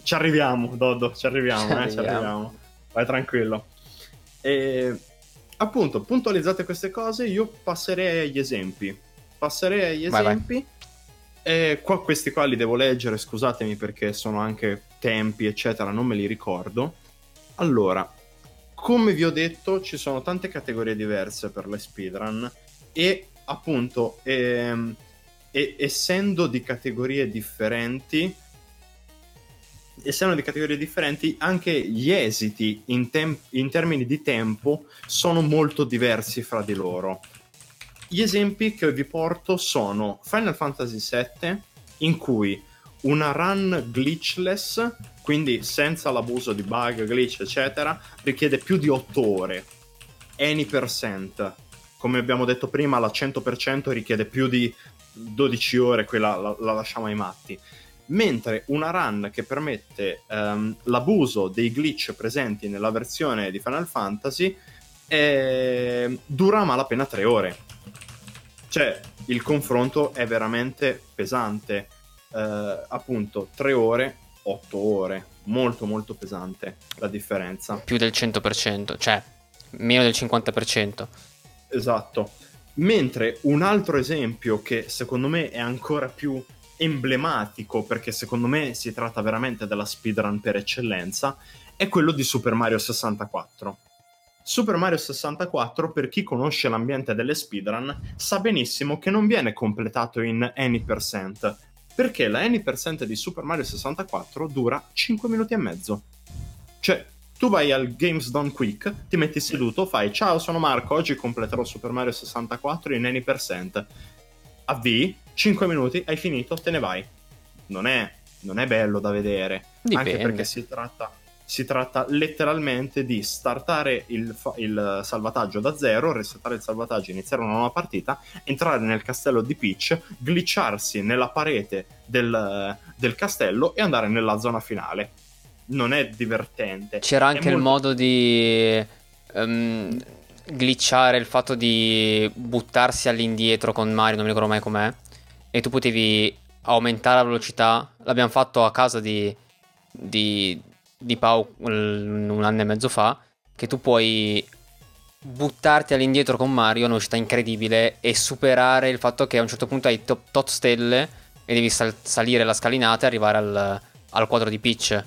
Ci arriviamo, Doddo, ci arriviamo. Vai tranquillo. E appunto, puntualizzate queste cose, io passerei agli esempi. Vai. E qua, questi qua li devo leggere, scusatemi, perché sono anche tempi eccetera, non me li ricordo. Allora, come vi ho detto, ci sono tante categorie diverse per le speedrun e appunto essendo di categorie differenti anche gli esiti in termini di tempo sono molto diversi fra di loro. Gli esempi che vi porto sono Final Fantasy VII, in cui una run glitchless, quindi senza l'abuso di bug, glitch, eccetera, richiede più di 8 ore. Any%. Come abbiamo detto prima, la 100% richiede più di 12 ore, quella la lasciamo ai matti. Mentre una run che permette l'abuso dei glitch presenti nella versione di Final Fantasy dura a malapena 3 ore. Cioè, il confronto è veramente pesante. Appunto, 3 ore, 8 ore. Molto, molto pesante la differenza. Più del 100%, cioè meno del 50%. Esatto. Mentre un altro esempio che secondo me è ancora più emblematico, perché secondo me si tratta veramente della speedrun per eccellenza, è quello di Super Mario 64. Super Mario 64, per chi conosce l'ambiente delle speedrun, sa benissimo che non viene completato in any%, perché la any% di Super Mario 64 dura 5 minuti e mezzo. Cioè, tu vai al Games Done Quick, ti metti seduto, fai ciao, sono Marco, oggi completerò Super Mario 64 in any%. Avvii, 5 minuti, hai finito, te ne vai. Non è bello da vedere. Dipende. Anche perché si tratta letteralmente di startare il salvataggio da zero, resettare il salvataggio, iniziare una nuova partita, entrare nel castello di Peach, glitcharsi nella parete del castello e andare nella zona finale. Non è divertente. C'era anche il modo di glitchare il fatto di buttarsi all'indietro con Mario, non mi ricordo mai com'è, e tu potevi aumentare la velocità. L'abbiamo fatto a casa di Pau un anno e mezzo fa, che tu puoi buttarti all'indietro con Mario a una velocità incredibile e superare il fatto che a un certo punto hai tot stelle e devi salire la scalinata e arrivare al quadro di Peach,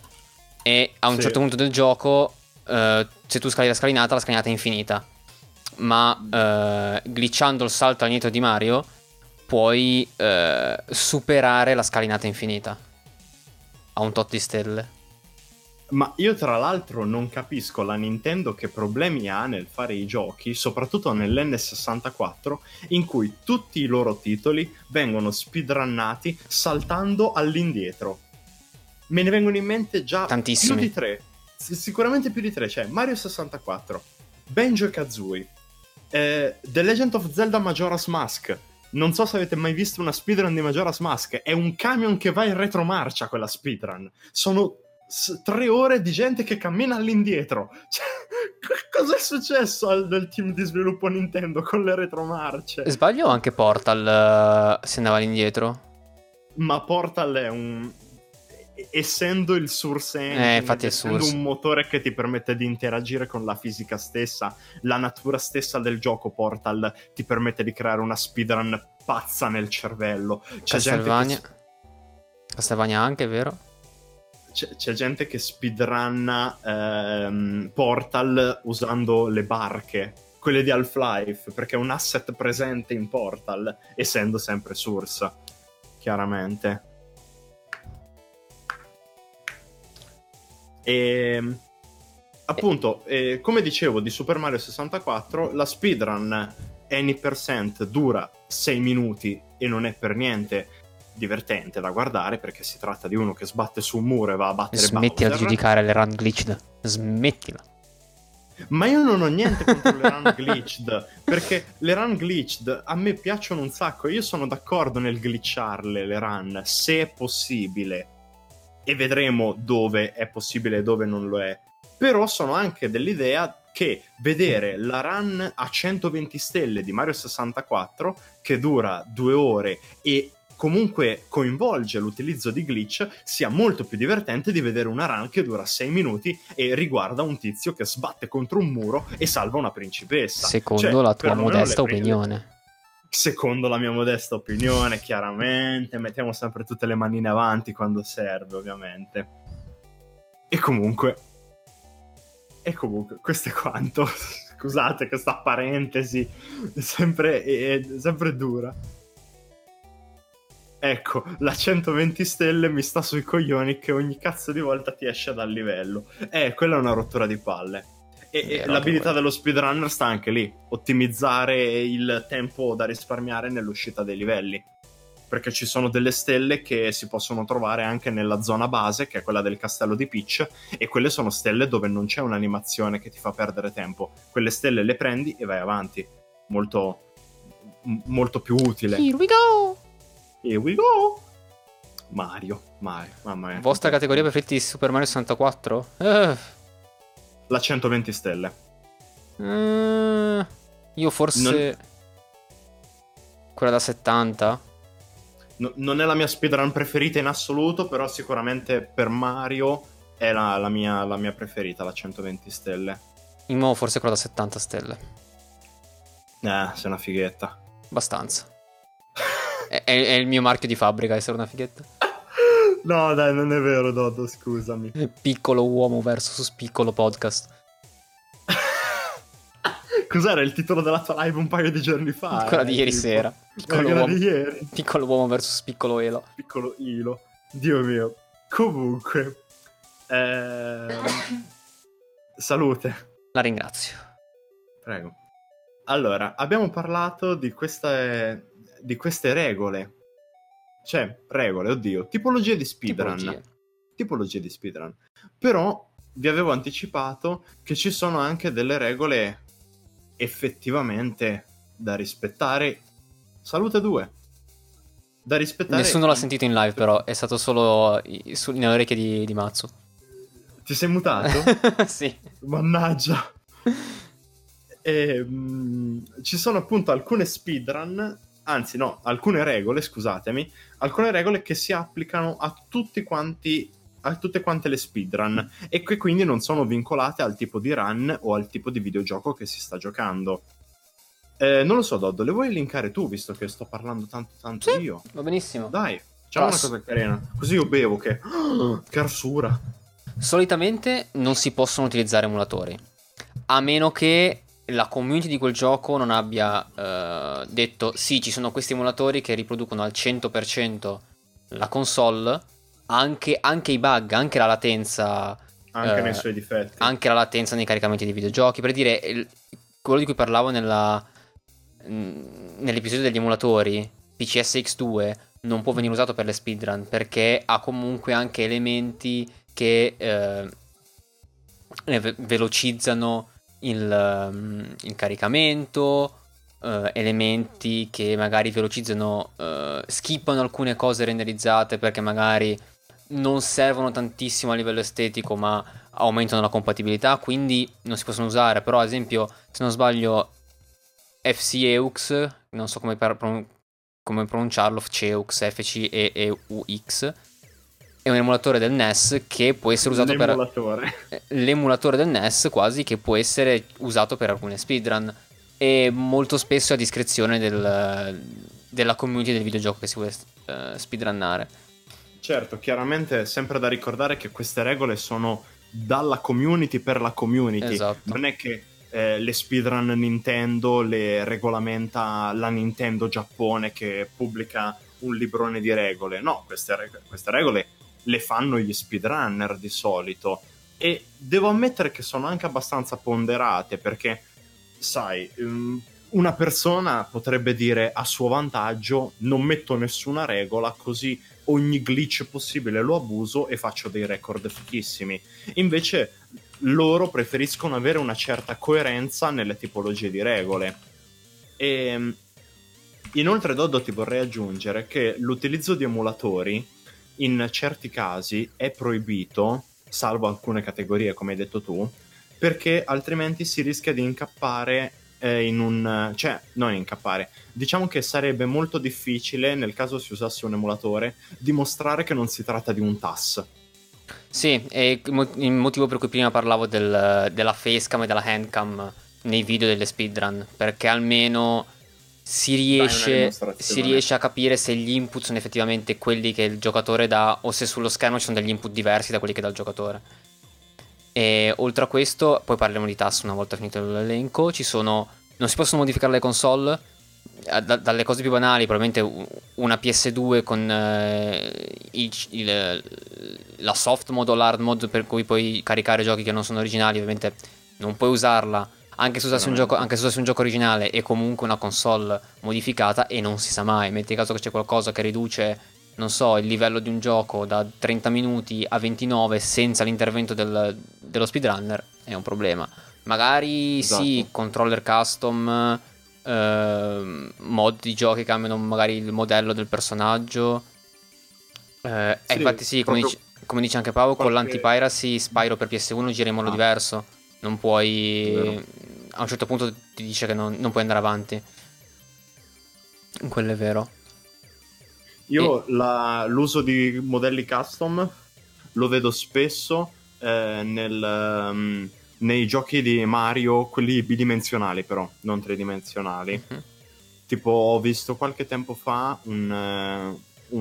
e a un certo punto del gioco se tu scali la scalinata è infinita, ma glitchando il salto all'indietro di Mario puoi superare la scalinata infinita a un tot di stelle. Ma io tra l'altro non capisco la Nintendo che problemi ha nel fare i giochi, soprattutto nell'N64, in cui tutti i loro titoli vengono speedrunnati saltando all'indietro. Me ne vengono in mente già tantissimi. Più di 3, sicuramente più di 3, cioè Mario 64, Banjo-Kazooie, The Legend of Zelda Majora's Mask. Non so se avete mai visto una speedrun di Majora's Mask, è un camion che va in retromarcia quella speedrun. Sono 3 ore di gente che cammina all'indietro. Cioè, cosa è successo al team di sviluppo Nintendo con le retromarce? Sbaglio anche Portal se andava all'indietro? Ma Portal è un... essendo il Source Engine, essendo un motore che ti permette di interagire con la fisica stessa, la natura stessa del gioco, Portal ti permette di creare una speedrun pazza nel cervello. Castlevania anche, vero? C'è gente che speedrunna Portal usando le barche, quelle di Half-Life, perché è un asset presente in Portal, essendo sempre Source, chiaramente. E appunto, come dicevo, di Super Mario 64 la speedrun Any% dura 6 minuti e non è per niente divertente da guardare, perché si tratta di uno che sbatte su un muro e va a battere Bowser. Smettila di giudicare le run glitched, smettila. Ma io non ho niente contro le run glitched, perché le run glitched a me piacciono un sacco. Io sono d'accordo nel glitcharle le run, se è possibile, e vedremo dove è possibile e dove non lo è. Però sono anche dell'idea che vedere la run a 120 stelle di Mario 64, che dura 2 ore e comunque coinvolge l'utilizzo di glitch, sia molto più divertente di vedere una run che dura 6 minuti e riguarda un tizio che sbatte contro un muro e salva una principessa. Secondo la tua modesta opinione. Secondo la mia modesta opinione, chiaramente. Mettiamo sempre tutte le manine avanti quando serve, ovviamente. E comunque, questo è quanto. Scusate questa parentesi, è sempre dura. Ecco, la 120 stelle mi sta sui coglioni, che ogni cazzo di volta ti esce dal livello. Quella è una rottura di palle. E l'abilità dello speedrunner sta anche lì: ottimizzare il tempo da risparmiare nell'uscita dei livelli, perché ci sono delle stelle che si possono trovare anche nella zona base, che è quella del castello di Peach, e quelle sono stelle dove non c'è un'animazione che ti fa perdere tempo. Quelle stelle le prendi e vai avanti. Molto, molto più utile. Here we go! Here we go! Mario, mamma mia. Vostra categoria preferita di Super Mario 64? La 120 stelle. Io forse... Quella da 70? Non è la mia speedrun preferita in assoluto, però sicuramente per Mario è la mia preferita, la 120 stelle. In mo' forse quella da 70 stelle. Sei una fighetta. Abbastanza. È il mio marchio di fabbrica essere una fighetta. No dai, non è vero, Dodo, scusami. Piccolo uomo versus piccolo podcast. Cos'era il titolo della tua live un paio di giorni fa? Quella di ieri sera. Piccolo uomo versus piccolo Elo. Piccolo Elo, Dio mio. Comunque salute. La ringrazio. Prego. Allora, abbiamo parlato di queste regole, tipologie di speedrun. Tipologie di speedrun. Però vi avevo anticipato che ci sono anche delle regole effettivamente da rispettare. Salute 2. Da rispettare. Nessuno l'ha sentito in live, però è stato solo nelle orecchie di Mazzo. Ti sei mutato? Sì. Mannaggia. Ci sono appunto alcune regole, scusatemi, alcune regole che si applicano a tutte quante le speedrun, e che quindi non sono vincolate al tipo di run o al tipo di videogioco che si sta giocando. Non lo so, Doddo, le vuoi linkare tu, visto che sto parlando tanto sì, io? Va benissimo. Dai, facciamo una cosa carina, così io bevo che... carsura. Solitamente non si possono utilizzare emulatori, a meno che la community di quel gioco non abbia detto sì, ci sono questi emulatori che riproducono al 100% la console, anche i bug, anche la latenza, anche nei suoi difetti, anche la latenza nei caricamenti dei videogiochi. Per dire, quello di cui parlavo nell'episodio degli emulatori, PCSX2 non può venire usato per le speedrun, perché ha comunque anche elementi che velocizzano il caricamento, elementi che magari velocizzano, skippano alcune cose renderizzate perché magari non servono tantissimo a livello estetico ma aumentano la compatibilità, quindi non si possono usare. Però ad esempio, se non sbaglio, FCEUX, non so come pronunciarlo, FCEUX, FCEUX è un emulatore del NES che può essere usato per l'emulatore del NES quasi, che può essere usato per alcune speedrun, e molto spesso a discrezione della community del videogioco che si vuole speedrunnare. Certo, chiaramente è sempre da ricordare che queste regole sono dalla community per la community. Esatto. Non è che le speedrun Nintendo le regolamenta la Nintendo Giappone che pubblica un librone di regole. No, queste regole le fanno gli speedrunner di solito, e devo ammettere che sono anche abbastanza ponderate, perché sai, una persona potrebbe dire a suo vantaggio: non metto nessuna regola, così ogni glitch possibile lo abuso e faccio dei record fichissimi. Invece loro preferiscono avere una certa coerenza nelle tipologie di regole. E inoltre, Doddo, ti vorrei aggiungere che l'utilizzo di emulatori in certi casi è proibito, salvo alcune categorie come hai detto tu, perché altrimenti si rischia di incappare diciamo che sarebbe molto difficile, nel caso si usasse un emulatore, dimostrare che non si tratta di un TAS. Sì, è il motivo per cui prima parlavo della facecam e della handcam nei video delle speedrun, perché almeno si riesce a capire se gli input sono effettivamente quelli che il giocatore dà, o se sullo schermo ci sono degli input diversi da quelli che dà il giocatore. E oltre a questo, poi parliamo di task una volta finito l'elenco. Non si possono modificare le console, dalle cose più banali, probabilmente una PS2 con la soft mode o l'hard mode, per cui puoi caricare giochi che non sono originali, ovviamente non puoi usarla, anche se usassi un gioco originale, e comunque una console modificata, e non si sa mai, metti caso che c'è qualcosa che riduce, non so, il livello di un gioco da 30 minuti a 29 senza l'intervento dello speedrunner, è un problema. Magari esatto. Sì, controller custom, mod di giochi che cambiano magari il modello del personaggio, sì, infatti sì, come dice anche Paolo, con l'antipiracy Spyro per PS1 gira in modo diverso, non puoi, a un certo punto ti dice che non puoi andare avanti, quello è vero. Io l'uso di modelli custom lo vedo spesso nei giochi di Mario, quelli bidimensionali però, non tridimensionali. Mm-hmm. Tipo, ho visto qualche tempo fa un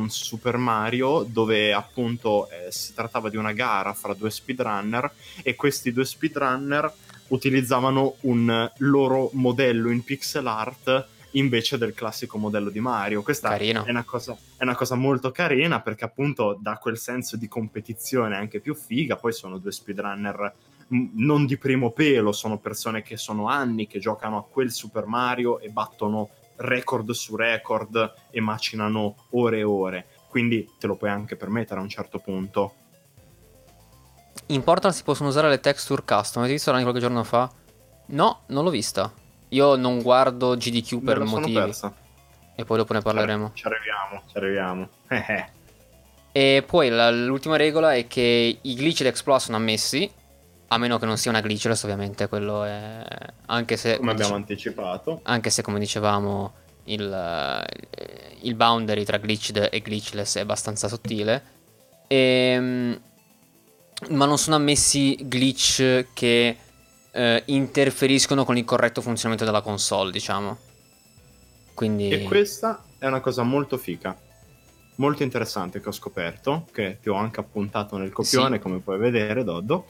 Super Mario dove appunto si trattava di una gara fra due speedrunner, e questi due speedrunner utilizzavano un loro modello in pixel art invece del classico modello di Mario. Questa è una cosa molto carina, perché appunto dà quel senso di competizione anche più figa. Poi sono due speedrunner non di primo pelo, sono persone che sono anni che giocano a quel Super Mario e battono record su record e macinano ore e ore, quindi te lo puoi anche permettere a un certo punto. In Portal si possono usare le texture custom, avete visto qualche giorno fa? No, non l'ho vista. Io non guardo GDQ per motivi, e poi dopo ne parleremo. Ci arriviamo. E poi l'ultima regola è che i glitch ed exploit sono ammessi, a meno che non sia una glitchless, ovviamente. Quello è, anche se come abbiamo anticipato, anche se, come dicevamo, il boundary tra glitched e glitchless è abbastanza sottile. Ma non sono ammessi glitch che interferiscono con il corretto funzionamento della console, diciamo. Quindi... E questa è una cosa molto fica, molto interessante, che ho scoperto, che ti ho anche appuntato nel copione, sì. Come puoi vedere, Doddo,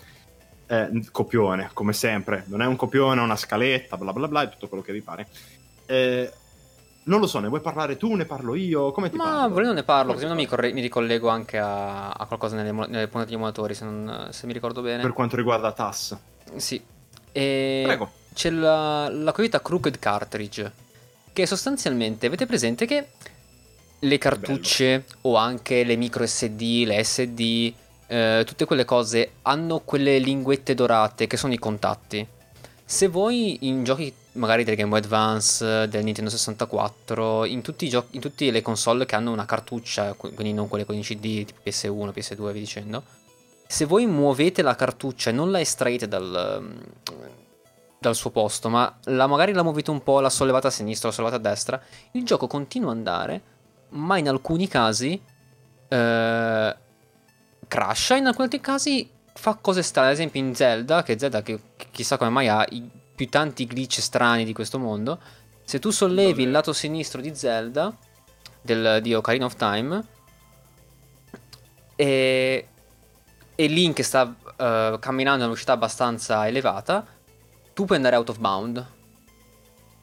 copione come sempre, non è un copione, è una scaletta, bla bla bla, e tutto quello che vi pare. Non lo so, ne vuoi parlare tu, ne parlo io, come ti parlo? Ma volendo ne parlo, così non mi ricollego anche a qualcosa nelle puntate di emulatori, se mi ricordo bene, per quanto riguarda TAS. Sì. E prego. C'è la cosiddetta Crooked Cartridge, che sostanzialmente, avete presente che le cartucce o anche le micro SD, le SD, tutte quelle cose hanno quelle linguette dorate che sono i contatti? Se voi in giochi magari del Game Boy Advance, del Nintendo 64, in tutte le console che hanno una cartuccia, quindi non quelle con i CD tipo PS1, PS2 e via dicendo, se voi muovete la cartuccia e non la estraete dal suo posto, ma magari la muovete un po', la sollevate a sinistra, la sollevate a destra, il gioco continua ad andare, ma in alcuni casi crasha, in alcuni casi fa cose strane, ad esempio in Zelda, che Zelda che chissà come mai ha i più tanti glitch strani di questo mondo. Se tu sollevi il lato sinistro di Zelda, di Ocarina of Time, e Link sta camminando a una velocità abbastanza elevata, tu puoi andare out of bound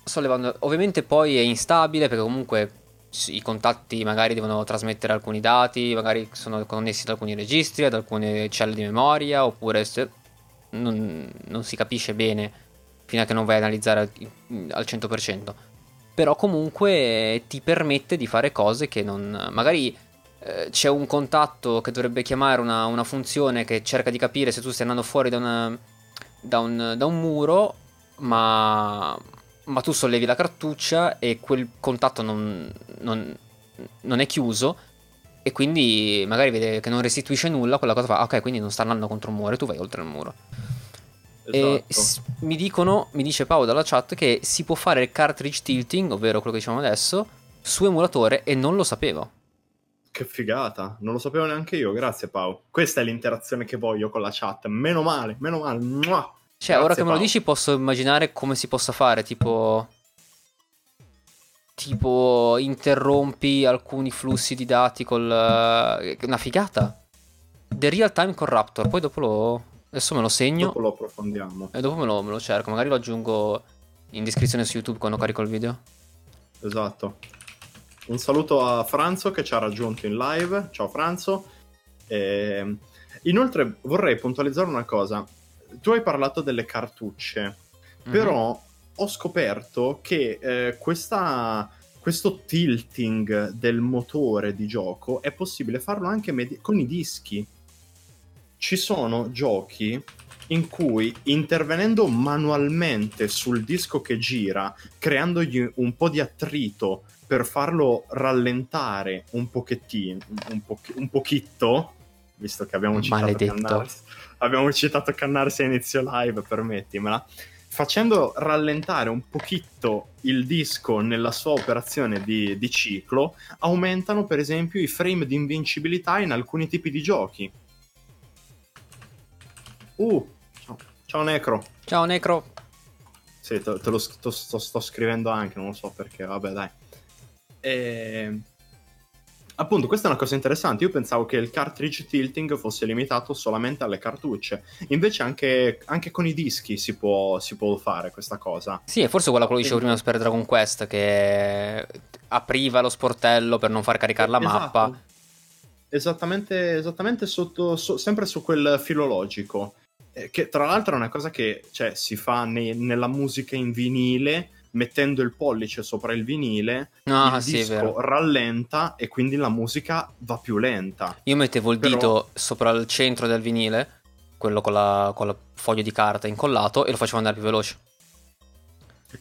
sollevando. Ovviamente poi è instabile, perché comunque i contatti magari devono trasmettere alcuni dati, magari sono connessi ad alcuni registri, ad alcune celle di memoria, oppure non si capisce bene fino a che non vai a analizzare al 100%. Però comunque ti permette di fare cose che non... magari c'è un contatto che dovrebbe chiamare una funzione che cerca di capire se tu stai andando fuori da un muro, ma tu sollevi la cartuccia e quel contatto non è chiuso, e quindi magari vede che non restituisce nulla, quella cosa fa ok, quindi non sta andando contro un muro e tu vai oltre il muro. Esatto. E mi dice Paolo dalla chat che si può fare il cartridge tilting, ovvero quello che diciamo adesso, su emulatore, e non lo sapevo. Che figata, non lo sapevo neanche io, grazie Pau. Questa è l'interazione che voglio con la chat, meno male. Mua. Cioè, grazie, ora che Pau me lo dici posso immaginare come si possa fare, tipo interrompi alcuni flussi di dati una figata. The Real Time Corruptor, poi dopo adesso me lo segno. Dopo lo approfondiamo. E dopo me lo cerco, magari lo aggiungo in descrizione su YouTube quando carico il video. Esatto. Un saluto a Franzo che ci ha raggiunto in live. Ciao Franzo. Inoltre vorrei puntualizzare una cosa. Tu hai parlato delle cartucce, però ho scoperto che questo tilting del motore di gioco è possibile farlo anche con i dischi. Ci sono giochi in cui, intervenendo manualmente sul disco che gira, creandogli un po' di attrito per farlo rallentare un pochetto, visto che abbiamo citato Cannarsi a inizio live, permettimela, facendo rallentare un pochitto il disco nella sua operazione di ciclo, aumentano per esempio i frame di invincibilità in alcuni tipi di giochi. Ciao Necro. Sì, te lo sto scrivendo anche, non lo so perché, vabbè dai. Appunto, questa è una cosa interessante. Io pensavo che il cartridge tilting fosse limitato solamente alle cartucce, invece anche con i dischi si può fare questa cosa. Sì, è forse quello che dicevo prima per Dragon Quest, che apriva lo sportello per non far caricare la mappa. Esattamente sempre su quel filo logico, che tra l'altro è una cosa che, cioè, si fa nella musica in vinile, mettendo il pollice sopra il vinile, disco rallenta e quindi la musica va più lenta. Io mettevo il dito sopra il centro del vinile, quello con la foglio di carta incollato, e lo facevo andare più veloce.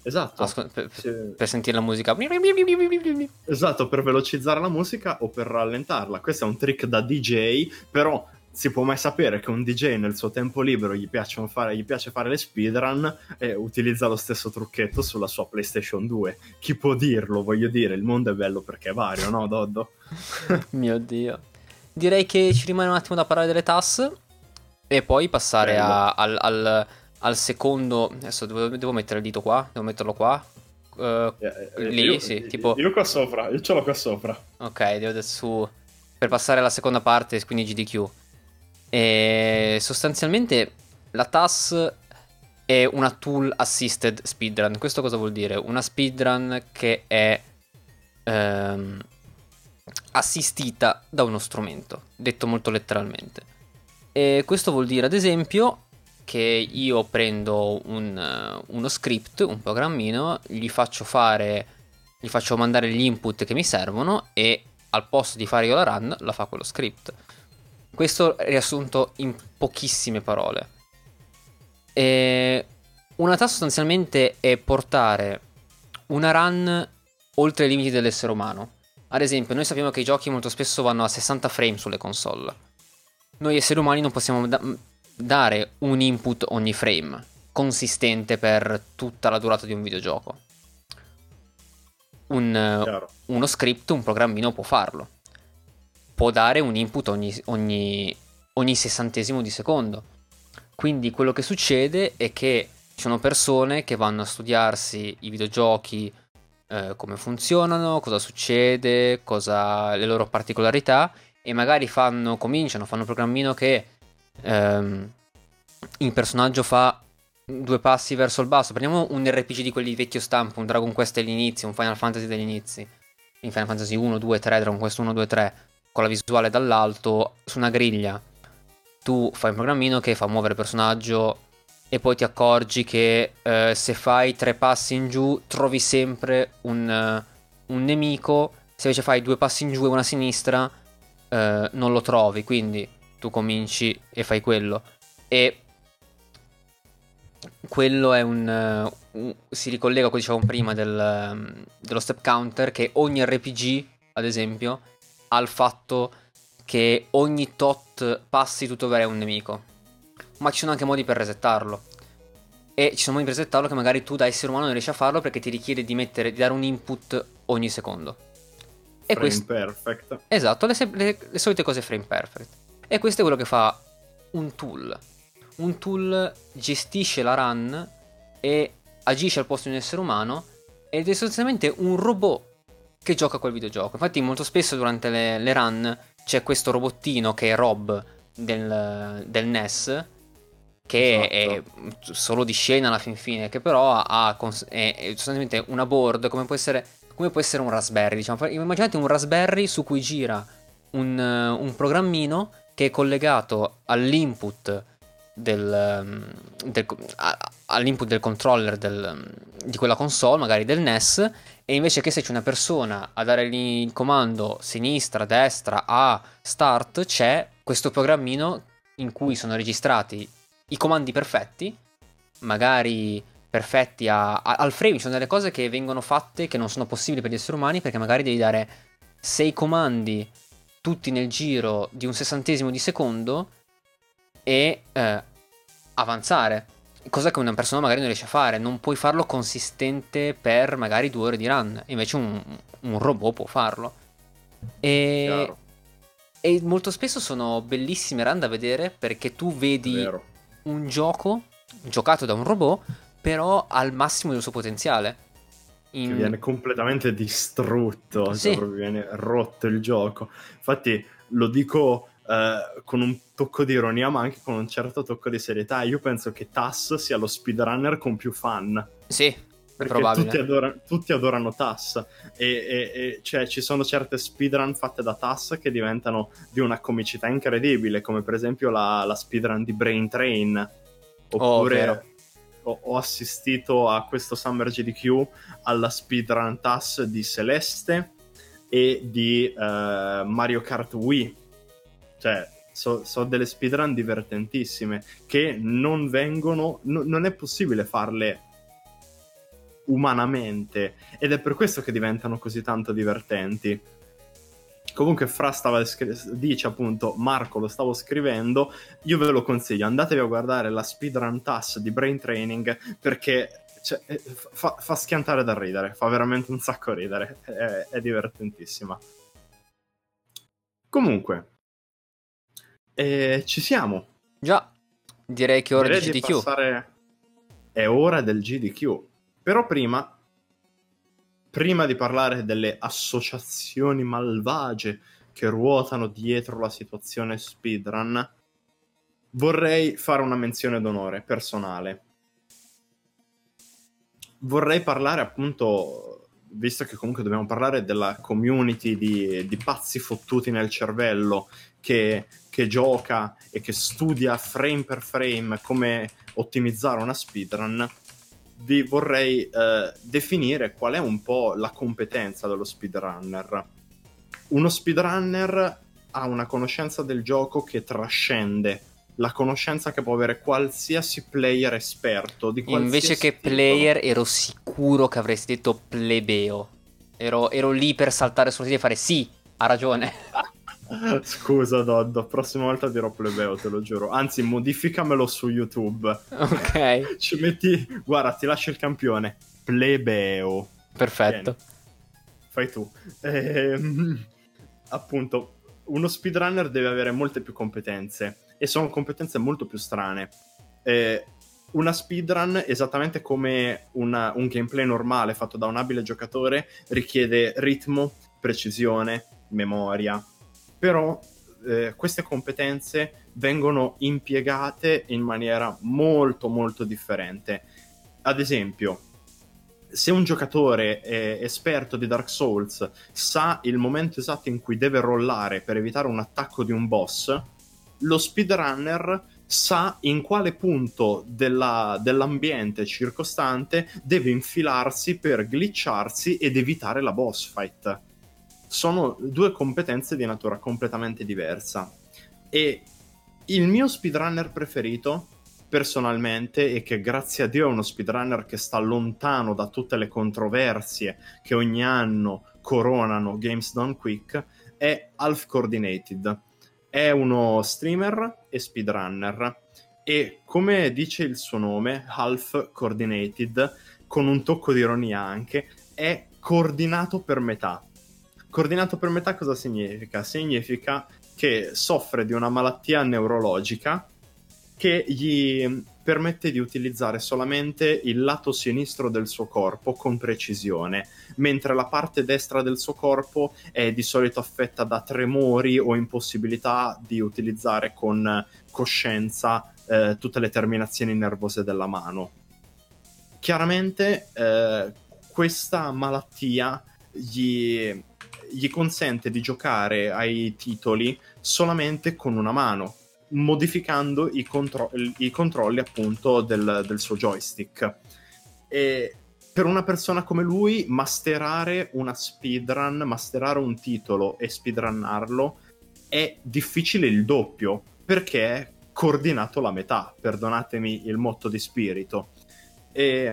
Esatto. Per sentire la musica. Esatto, per velocizzare la musica o per rallentarla. Questo è un trick da DJ, però si può mai sapere che un DJ nel suo tempo libero gli piace fare le speedrun e utilizza lo stesso trucchetto sulla sua PlayStation 2. Chi può dirlo? Voglio dire, il mondo è bello perché è vario, no Doddo? Mio Dio. Direi che ci rimane un attimo da parlare delle tasse e poi passare al secondo. Adesso devo mettere il dito qua, devo metterlo qua. Lì, sì, tipo... Io qua sopra, io ce l'ho qua sopra. Ok, devo adesso per passare alla seconda parte, quindi GDQ. E sostanzialmente la TAS è una tool assisted speedrun. Questo cosa vuol dire? Una speedrun che è assistita da uno strumento, detto molto letteralmente. E questo vuol dire ad esempio che io prendo uno script, un programmino, gli faccio mandare gli input che mi servono e al posto di fare io la run la fa quello script. Questo è riassunto in pochissime parole. Una task sostanzialmente è portare una run oltre i limiti dell'essere umano. Ad esempio, noi sappiamo che i giochi molto spesso vanno a 60 frame sulle console. Noi esseri umani non possiamo dare un input ogni frame consistente per tutta la durata di un videogioco. Uno script, un programmino può farlo. Può dare un input ogni ogni 60° di secondo. Quindi quello che succede è che ci sono persone che vanno a studiarsi i videogiochi, come funzionano, cosa succede, le loro particolarità, e magari cominciano, fanno un programmino che il personaggio fa 2 passi verso il basso. Prendiamo un RPG di quelli vecchio stampo, un Dragon Quest degli inizi, un Final Fantasy degli inizi, in Final Fantasy 1, 2, 3, Dragon Quest 1, 2, 3, con la visuale dall'alto, su una griglia. Tu fai un programmino che fa muovere il personaggio e poi ti accorgi che se fai 3 passi in giù trovi sempre un nemico, se invece fai 2 passi in giù e una a sinistra non lo trovi, quindi tu cominci e fai quello. E quello è si ricollega a quello che dicevamo prima dello step counter, che ogni RPG, ad esempio, ha il fatto che ogni tot passi tu troverai un nemico, ma ci sono anche modi per resettarlo, e ci sono modi per resettarlo che magari tu da essere umano non riesci a farlo, perché ti richiede di dare un input ogni secondo, e perfect. Esatto, le solite cose frame perfect. E questo è quello che fa un tool. Un tool gestisce la run e agisce al posto di un essere umano, ed è sostanzialmente un robot che gioca quel videogioco. Infatti molto spesso durante le run c'è questo robottino che è Rob del NES, che è solo di scena alla fin fine, che però è sostanzialmente una board, come può essere un Raspberry, diciamo. Immaginate un Raspberry su cui gira un programmino che è collegato all'input all'input del controller di quella console, magari del NES, e invece che se c'è una persona a dare il comando sinistra, destra, a start, c'è questo programmino in cui sono registrati i comandi perfetti, magari perfetti al frame. Ci sono delle cose che vengono fatte che non sono possibili per gli esseri umani, perché magari devi dare 6 comandi tutti nel giro di un 60° di secondo e avanzare, cosa che una persona magari non riesce a fare. Non puoi farlo consistente per magari 2 ore di run, invece un robot può farlo. E molto spesso sono bellissime run da vedere, perché tu vedi un gioco giocato da un robot, però al massimo del suo potenziale, che viene completamente distrutto, sì. Cioè proprio viene rotto il gioco. Infatti lo dico con un tocco di ironia, ma anche con un certo tocco di serietà. Io penso che Tass sia lo speedrunner con più fan. Sì, perché probabile. Tutti adorano Tass, e cioè, ci sono certe speedrun fatte da Tass che diventano di una comicità incredibile, come per esempio la speedrun di Brain Train. Oppure ho assistito a questo Summer GDQ alla speedrun Tass di Celeste e di Mario Kart Wii. Cioè, so delle speedrun divertentissime che non vengono... non è possibile farle umanamente, ed è per questo che diventano così tanto divertenti. Comunque Fra dice, appunto, Marco, lo stavo scrivendo, io ve lo consiglio, andatevi a guardare la speedrun Tass di Brain Training, perché cioè, fa schiantare da ridere, fa veramente un sacco ridere, è divertentissima. Comunque... ci siamo. Già, direi che ora del GDQ. È ora del GDQ. Però prima di parlare delle associazioni malvagie che ruotano dietro la situazione speedrun, vorrei fare una menzione d'onore personale. Vorrei parlare, appunto, visto che comunque dobbiamo parlare della community di pazzi fottuti nel cervello che gioca e che studia frame per frame come ottimizzare una speedrun, vi vorrei definire qual è un po' la competenza dello speedrunner. Uno speedrunner ha una conoscenza del gioco che trascende la conoscenza che può avere qualsiasi player esperto di qualsiasi invece che tipo. Player, ero sicuro che avresti detto plebeo, ero lì per saltare sulla sedia e fare sì, ha ragione. Scusa Doddo, prossima volta dirò plebeo, te lo giuro. Anzi, modificamelo su YouTube. Ok. Ci metti, guarda, ti lascio il campione. Plebeo. Perfetto. Bene. Fai tu. Appunto, uno speedrunner deve avere molte più competenze. e sono competenze molto più strane. Una speedrun, esattamente come un gameplay normale fatto da un abile giocatore, richiede ritmo, precisione, memoria. Però queste competenze vengono impiegate in maniera molto molto differente. Ad esempio, se un giocatore esperto di Dark Souls sa il momento esatto in cui deve rollare per evitare un attacco di un boss, lo speedrunner sa in quale punto dell'ambiente circostante deve infilarsi per glitcharsi ed evitare la boss fight. Sono due competenze di natura completamente diversa. E il mio speedrunner preferito, personalmente, e che grazie a Dio è uno speedrunner che sta lontano da tutte le controversie che ogni anno coronano Games Done Quick, è Half Coordinated. È uno streamer e speedrunner e, come dice il suo nome, Half Coordinated, con un tocco di ironia anche, è coordinato per metà. Coordinato per metà cosa significa? Significa che soffre di una malattia neurologica che gli permette di utilizzare solamente il lato sinistro del suo corpo con precisione, mentre la parte destra del suo corpo è di solito affetta da tremori o impossibilità di utilizzare con coscienza tutte le terminazioni nervose della mano. Chiaramente questa malattia gli consente di giocare ai titoli solamente con una mano, modificando i controlli appunto del suo joystick. E per una persona come lui masterare una speedrun, masterare un titolo e speedrunnarlo è difficile il doppio, perché è coordinato la metà, perdonatemi il motto di spirito, ed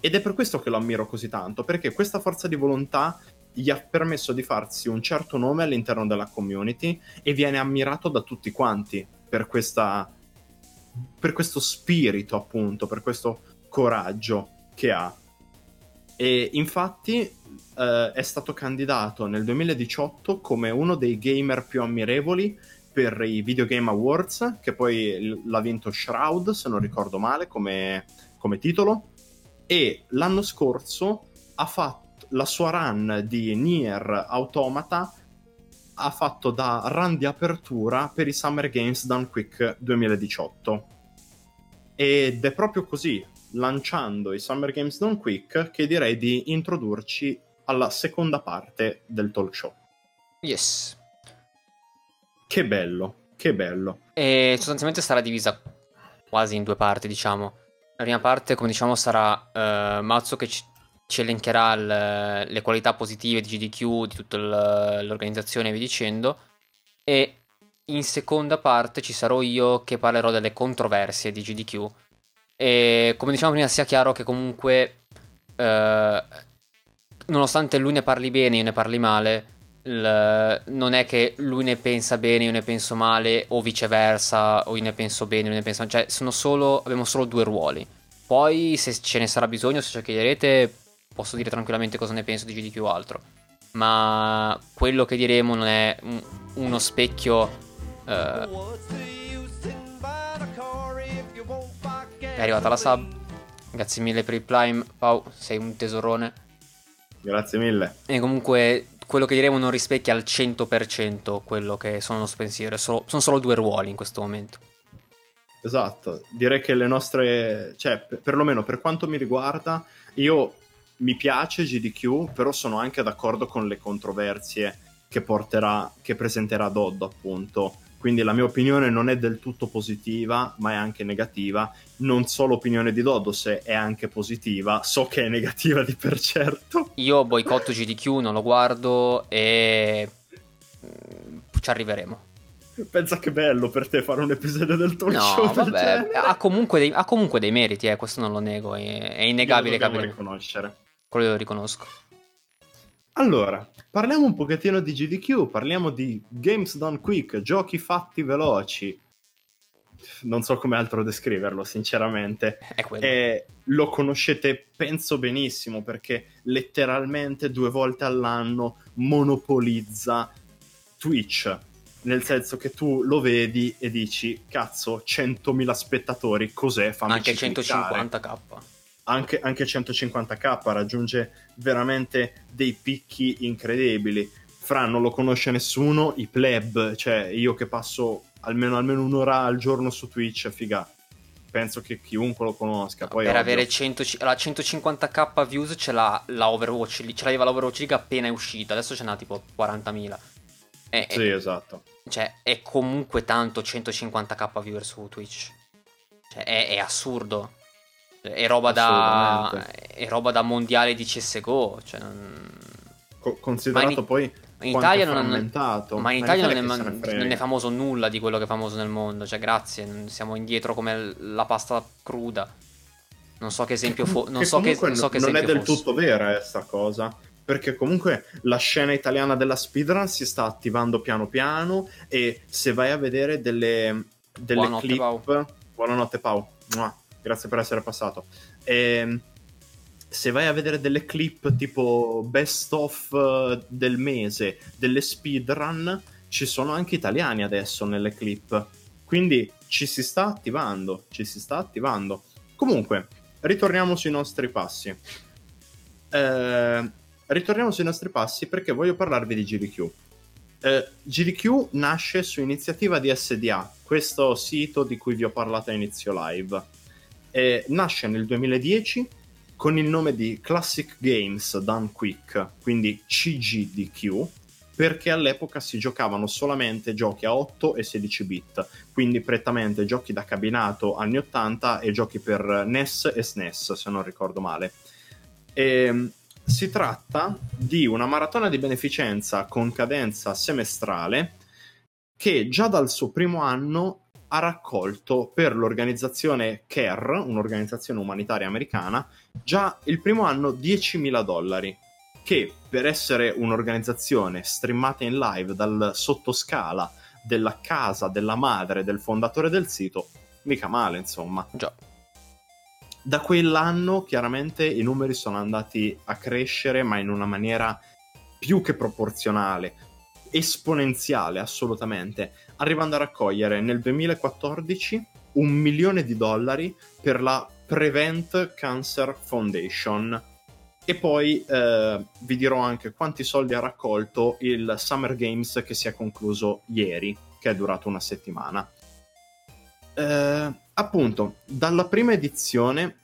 è per questo che lo ammiro così tanto, perché questa forza di volontà gli ha permesso di farsi un certo nome all'interno della community e viene ammirato da tutti quanti per questo spirito, appunto, per questo coraggio che ha. E infatti è stato candidato nel 2018 come uno dei gamer più ammirevoli per i Video Game Awards, che poi l'ha vinto Shroud, se non ricordo male, come titolo, e l'anno scorso ha fatto la sua run di Nier Automata, ha fatto da run di apertura per i Summer Games Done Quick 2018, ed è proprio così, lanciando i Summer Games Done Quick, che direi di introdurci alla seconda parte del talk show. Yes, che bello, che bello. E sostanzialmente sarà divisa quasi in due parti, diciamo. La prima parte, come diciamo, sarà Mazzo che ci elencherà le qualità positive di GDQ, di tutta l'organizzazione e via dicendo, e in seconda parte ci sarò io che parlerò delle controversie di GDQ. E come diciamo prima, sia chiaro che comunque nonostante lui ne parli bene, io ne parli male, non è che lui ne pensa bene, io ne penso male, o viceversa, o io ne penso bene, io ne penso male. Cioè abbiamo solo due ruoli. Poi se ce ne sarà bisogno, se ce lo chiederete, posso dire tranquillamente cosa ne penso di GDQ o altro, ma quello che diremo non è uno specchio. È arrivata la sub. Grazie mille per il Prime, Pau, sei un tesorone. Grazie mille. E comunque quello che diremo non rispecchia al 100% quello che sono lo pensiero. Sono solo due ruoli in questo momento. Esatto, direi che le nostre, cioè perlomeno per quanto mi riguarda, io mi piace GDQ, però sono anche d'accordo con le controversie che presenterà Doddo, appunto. Quindi la mia opinione non è del tutto positiva, ma è anche negativa. Non so l'opinione di Doddo se è anche positiva, so che è negativa di per certo. Io boicotto GDQ, non lo guardo e ci arriveremo. Pensa che bello per te fare un episodio del talk show. Vabbè, ha comunque dei meriti, questo non lo nego, è innegabile. Lo dobbiamo riconoscere. Quello lo riconosco. Allora, parliamo un pochettino di GDQ, parliamo di Games Done Quick, giochi fatti veloci. Non so come altro descriverlo, sinceramente. Lo conoscete, penso, benissimo, perché letteralmente 2 volte all'anno monopolizza Twitch. nel senso che tu lo vedi e dici cazzo, 100.000 spettatori, cos'è? Fammi anche cliccare. 150k anche 150k raggiunge veramente dei picchi incredibili. Fra, non lo conosce nessuno, i pleb, cioè io che passo almeno un'ora al giorno su Twitch, figa, penso che chiunque lo conosca. Poi per ovvio, avere la 150k views ce l'ha la Overwatch, ce l'aveva la Overwatch League appena è uscita, adesso ce n'ha tipo 40.000. Sì, esatto. Cioè, è comunque tanto 150k viewer su Twitch. Cioè, è assurdo. È roba da mondiale di CSGO, cioè non... Considerato poi in Italia non è non è famoso nulla di quello che è famoso nel mondo, cioè grazie, siamo indietro come la pasta cruda. Non so che esempio non è del tutto vera sta cosa, perché comunque la scena italiana della speedrun si sta attivando piano piano, e se vai a vedere delle buonanotte, clip Pau. Buonanotte Pau, grazie per essere passato. Se vai a vedere delle clip tipo best of del mese, delle speedrun, ci sono anche italiani adesso nelle clip, quindi ci si sta attivando. Comunque, ritorniamo sui nostri passi perché voglio parlarvi di GDQ. GDQ nasce su iniziativa di SDA, questo sito di cui vi ho parlato a inizio live. Nasce nel 2010 con il nome di Classic Games Done Quick, quindi CGDQ, perché all'epoca si giocavano solamente giochi a 8 e 16 bit, quindi prettamente giochi da cabinato anni 80 e giochi per NES e SNES, se non ricordo male. Si tratta di una maratona di beneficenza con cadenza semestrale che già dal suo primo anno ha raccolto per l'organizzazione CARE, un'organizzazione umanitaria americana, già il primo anno $10.000, che per essere un'organizzazione streamata in live dal sottoscala della casa della madre del fondatore del sito, mica male, insomma. Già. Da quell'anno chiaramente i numeri sono andati a crescere, ma in una maniera più che proporzionale, esponenziale, assolutamente, arrivando a raccogliere nel 2014 $1 milione per la Prevent Cancer Foundation. E poi vi dirò anche quanti soldi ha raccolto il Summer Games che si è concluso ieri, che è durato una settimana. Appunto, dalla prima edizione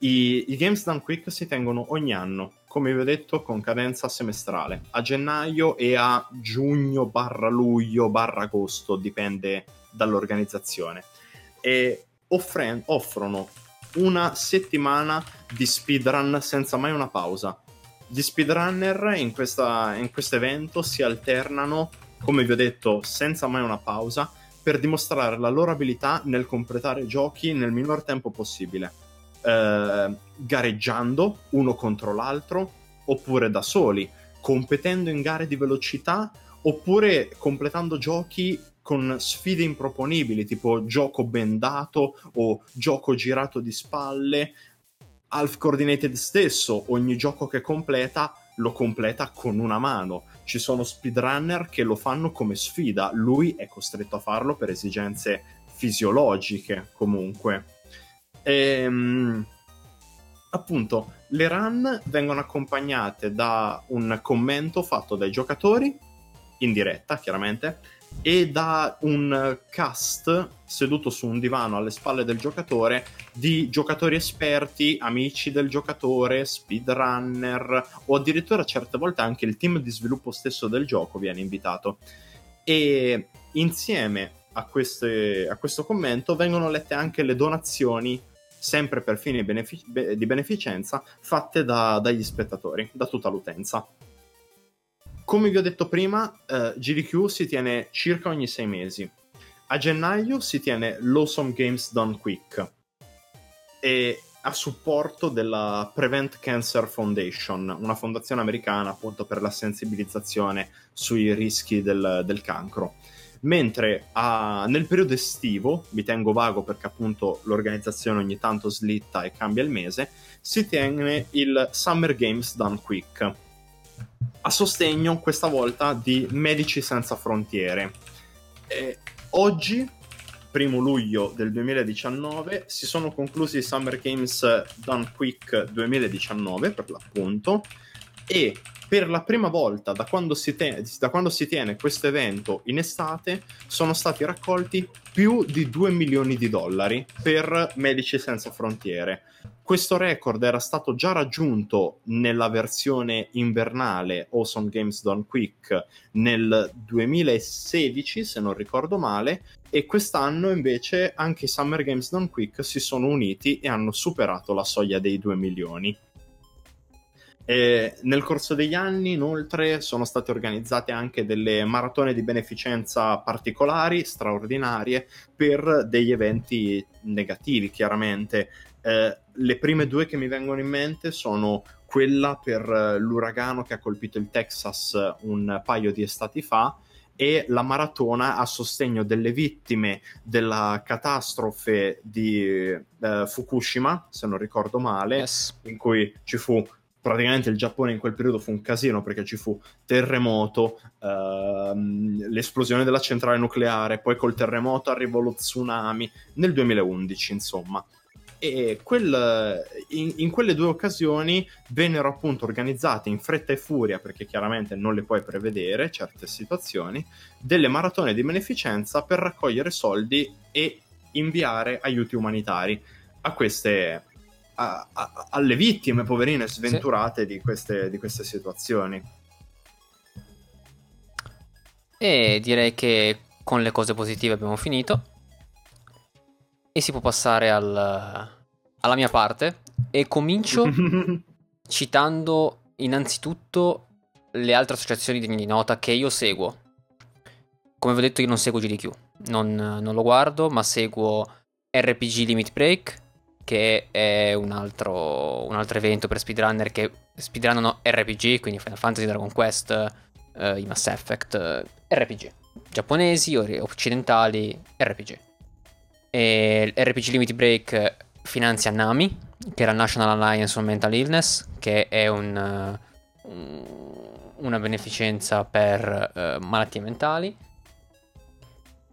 i Games Done Quick si tengono ogni anno, come vi ho detto, con cadenza semestrale, a gennaio e a giugno/luglio/agosto, dipende dall'organizzazione, e offrono una settimana di speedrun senza mai una pausa. Gli speedrunner in questo evento si alternano, come vi ho detto, senza mai una pausa, per dimostrare la loro abilità nel completare giochi nel minor tempo possibile. Gareggiando uno contro l'altro, oppure da soli, competendo in gare di velocità, oppure completando giochi con sfide improponibili, tipo gioco bendato o gioco girato di spalle. Half Coordinated stesso, ogni gioco che completa lo completa con una mano. Ci sono speedrunner che lo fanno come sfida, lui è costretto a farlo per esigenze fisiologiche comunque. Appunto, le run vengono accompagnate da un commento fatto dai giocatori in diretta, chiaramente, e da un cast seduto su un divano alle spalle del giocatore di giocatori esperti, amici del giocatore, speedrunner, o addirittura certe volte anche il team di sviluppo stesso del gioco viene invitato. E insieme a questo commento vengono lette anche le donazioni, sempre per fini di beneficenza, fatte dagli spettatori, da tutta l'utenza. Come vi ho detto prima, GDQ si tiene circa ogni 6 mesi. A gennaio si tiene l'Awesome Games Done Quick, e a supporto della Prevent Cancer Foundation, una fondazione americana appunto per la sensibilizzazione sui rischi del cancro. Mentre nel periodo estivo, mi tengo vago perché appunto l'organizzazione ogni tanto slitta e cambia il mese, si tiene il Summer Games Done Quick, a sostegno questa volta di Medici Senza Frontiere. Oggi, 1 luglio del 2019, si sono conclusi i Summer Games Done Quick 2019 per l'appunto, e per la prima volta da quando si tiene questo evento in estate sono stati raccolti più di $2 milioni per Medici Senza Frontiere. Questo record era stato già raggiunto nella versione invernale Awesome Games Done Quick nel 2016, se non ricordo male, e quest'anno invece anche i Summer Games Done Quick si sono uniti e hanno superato la soglia dei 2 milioni. Nel corso degli anni, inoltre, sono state organizzate anche delle maratone di beneficenza particolari, straordinarie, per degli eventi negativi, chiaramente. Le prime due che mi vengono in mente sono quella per l'uragano che ha colpito il Texas un paio di estati fa, e la maratona a sostegno delle vittime della catastrofe di Fukushima, se non ricordo male, yes. In cui ci fu... Praticamente il Giappone in quel periodo fu un casino, perché ci fu terremoto, l'esplosione della centrale nucleare, poi col terremoto arrivò lo tsunami nel 2011, insomma. E in quelle due occasioni vennero appunto organizzate in fretta e furia, perché chiaramente non le puoi prevedere certe situazioni, delle maratone di beneficenza per raccogliere soldi e inviare aiuti umanitari a queste... alle vittime poverine sventurate, sì, di queste situazioni. E direi che con le cose positive abbiamo finito e si può passare alla mia parte, e comincio citando innanzitutto le altre associazioni di nota che io seguo. Come vi ho detto, io non seguo GDQ, non lo guardo, ma seguo RPG Limit Break, che è un altro evento per speedrunner che speedrunnano RPG, quindi Final Fantasy, Dragon Quest, i Mass Effect, RPG giapponesi o occidentali, RPG. E RPG Limit Break finanzia NAMI, che è la National Alliance on Mental Illness, che è una beneficenza per malattie mentali.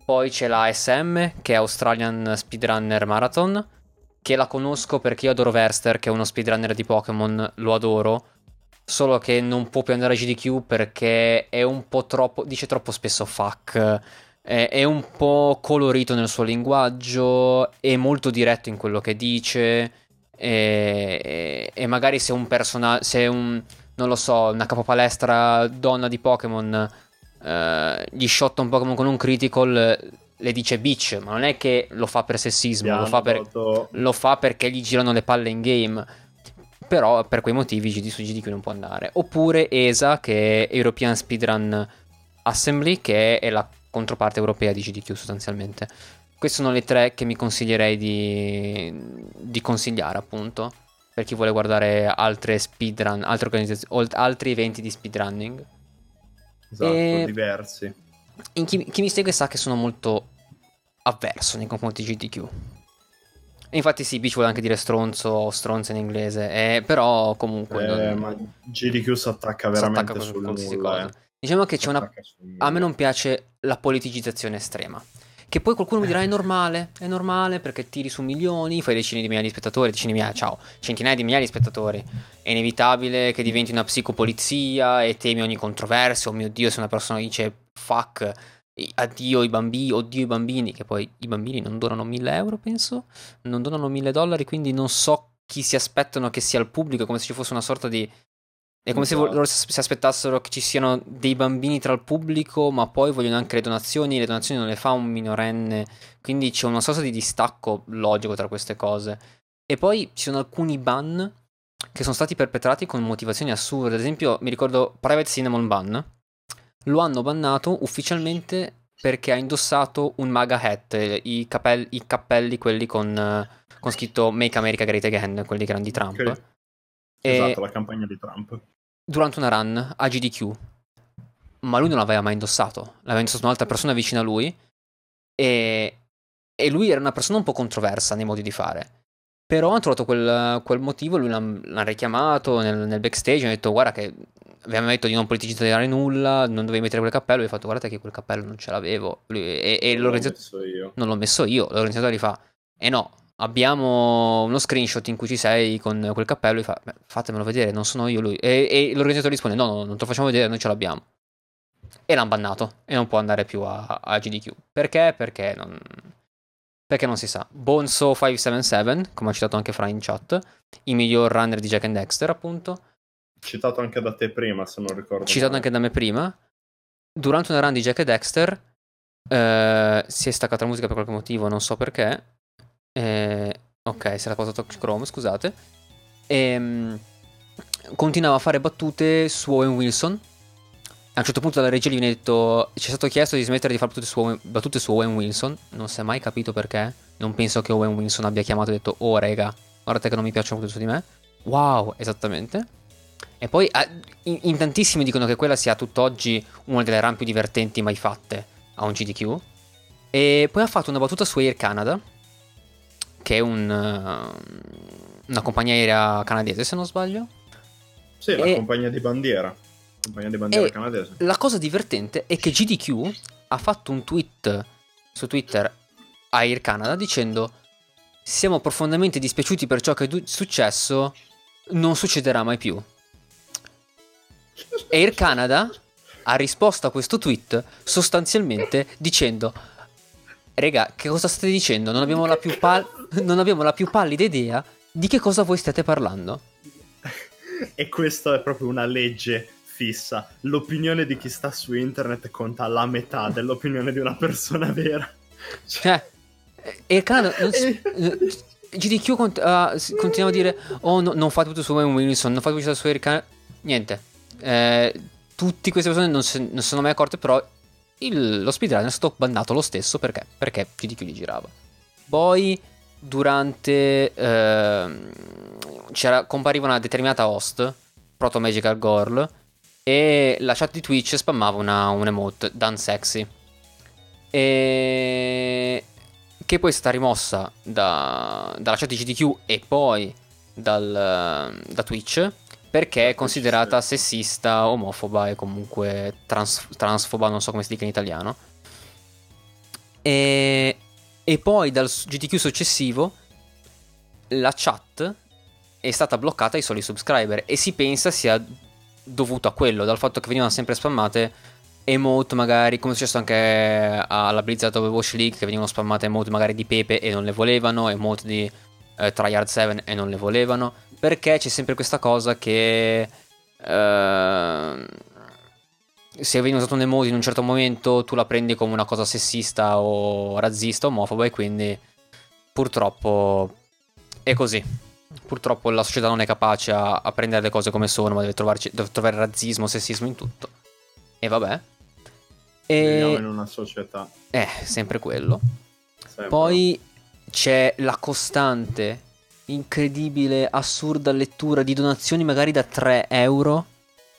Poi c'è la ASM, che è Australian Speedrunner Marathon, che la conosco perché io adoro Verster, che è uno speedrunner di Pokémon, lo adoro, solo che non può più andare a GDQ perché è un po' troppo, dice troppo spesso fuck, è un po' colorito nel suo linguaggio, è molto diretto in quello che dice, e magari se un personaggio, se un, non lo so, una capopalestra donna di Pokémon gli shotta un Pokémon con un critical, le dice bitch, ma non è che lo fa per sessismo, lo fa perché gli girano le palle in game, però per quei motivi su GDQ non può andare. Oppure ESA, che è European Speedrun Assembly, che è la controparte europea di GDQ sostanzialmente. Queste sono le tre che mi consiglierei di consigliare, appunto, per chi vuole guardare altre speedrun, altre organizzazioni, altri eventi di speedrunning. Esatto, diversi. Chi mi segue sa che sono molto avverso nei confronti di GDQ. E infatti sì, bitch vuole anche dire stronzo o stronzo in inglese, però comunque... ma GDQ si attacca veramente sul nulla. Diciamo che c'è una... A me non piace la politicizzazione estrema. Che poi qualcuno mi dirà è normale perché tiri su milioni, fai decine di migliaia di spettatori, centinaia di migliaia di spettatori, è inevitabile che diventi una psicopolizia e temi ogni controversia. Oh mio Dio, se una persona dice fuck, addio i bambini, oddio i bambini, che poi i bambini non donano €1.000, penso, non donano $1.000, quindi non so chi si aspettano che sia il pubblico, come se ci fosse una sorta di... È come se loro si aspettassero che ci siano dei bambini tra il pubblico, ma poi vogliono anche le donazioni non le fa un minorenne, quindi c'è una sorta di distacco logico tra queste cose. E poi ci sono alcuni ban che sono stati perpetrati con motivazioni assurde. Ad esempio, mi ricordo Private Cinnamon Ban, lo hanno bannato ufficialmente perché ha indossato un MAGA hat, i cappelli quelli con scritto Make America Great Again, quelli che erano di Trump. Okay. Esatto, la campagna di Trump durante una run a GDQ, ma lui non l'aveva mai indossato, l'aveva indossato un'altra persona vicina a lui, e lui era una persona un po' controversa nei modi di fare, però hanno trovato quel motivo, lui l'ha richiamato nel backstage e ha detto guarda che abbiamo detto di non politicizzare nulla, non dovevi mettere quel cappello, gli ho fatto guardate che quel cappello non ce l'avevo. E l'organizzatore non l'ho messo io, l'organizzatore gli fa no, abbiamo uno screenshot in cui ci sei con quel cappello, gli fa fatemelo vedere, non sono io lui. E l'organizzatore risponde no, non te lo facciamo vedere, noi ce l'abbiamo. E l'hanno bannato e non può andare più a GDQ. Perché? Perché non si sa. Bonzo577, come ha citato anche Fra in chat, il miglior runner di Jak and Daxter, appunto. Citato anche da te prima, se non ricordo. Citato anche da me prima. Durante una run di Jak and Daxter si è staccata la musica per qualche motivo, non so perché. Ok, se l'ha posato Chrome, scusate. Continuava a fare battute su Owen Wilson. A un certo punto dalla regia gli viene detto, ci è stato chiesto di smettere di fare battute su Owen Wilson, non si è mai capito perché, non penso che Owen Wilson abbia chiamato e detto oh rega, guardate che non mi piacciono battute su di me, wow, esattamente. E poi in tantissimi dicono che quella sia tutt'oggi una delle run più divertenti mai fatte a un GDQ. E poi ha fatto una battuta su Air Canada, che è una compagnia aerea canadese se non sbaglio. Sì, la compagnia di bandiera. Compagnia di bandiera canadese. La cosa divertente è che GDQ ha fatto un tweet su Twitter a Air Canada dicendo siamo profondamente dispiaciuti per ciò che è successo, non succederà mai più. Air Canada ha risposto a questo tweet sostanzialmente dicendo regà, che cosa state dicendo? Non abbiamo la più pallida idea di che cosa voi state parlando. E questa è proprio una legge fissa. L'opinione di chi sta su internet conta la metà dell'opinione di una persona vera. E Canada, GDQ continuava a dire oh no, non fate tutto su Wayne Wilson, non fate tutto su Air Canada, niente. Tutte queste persone non sono mai accorte, però lo speedrunner è stato bannato lo stesso perché GDQ gli girava. Poi durante compariva una determinata host, Proto Magical Girl, e la chat di Twitch spammava un emote, Dan Sexy, che poi è stata rimossa dalla chat di GDQ e poi da Twitch, perché è considerata sessista, omofoba e comunque transfoba, non so come si dica in italiano. E poi dal GDQ successivo la chat è stata bloccata ai soli subscriber, e si pensa sia dovuto a quello, dal fatto che venivano sempre spammate emote, magari come è successo anche alla Blizzard Overwatch League, che venivano spammate emote magari di Pepe e non le volevano, emote di Tryhard 7 e non le volevano, perché c'è sempre questa cosa che se viene usato un emote in un certo momento tu la prendi come una cosa sessista o razzista, omofoba, e quindi purtroppo è così. Purtroppo la società non è capace a prendere le cose come sono, ma deve trovare razzismo, sessismo in tutto. E vabbè. Viviamo in una società. Sempre quello. Sempre. Poi c'è la costante, incredibile, assurda lettura di donazioni magari da €3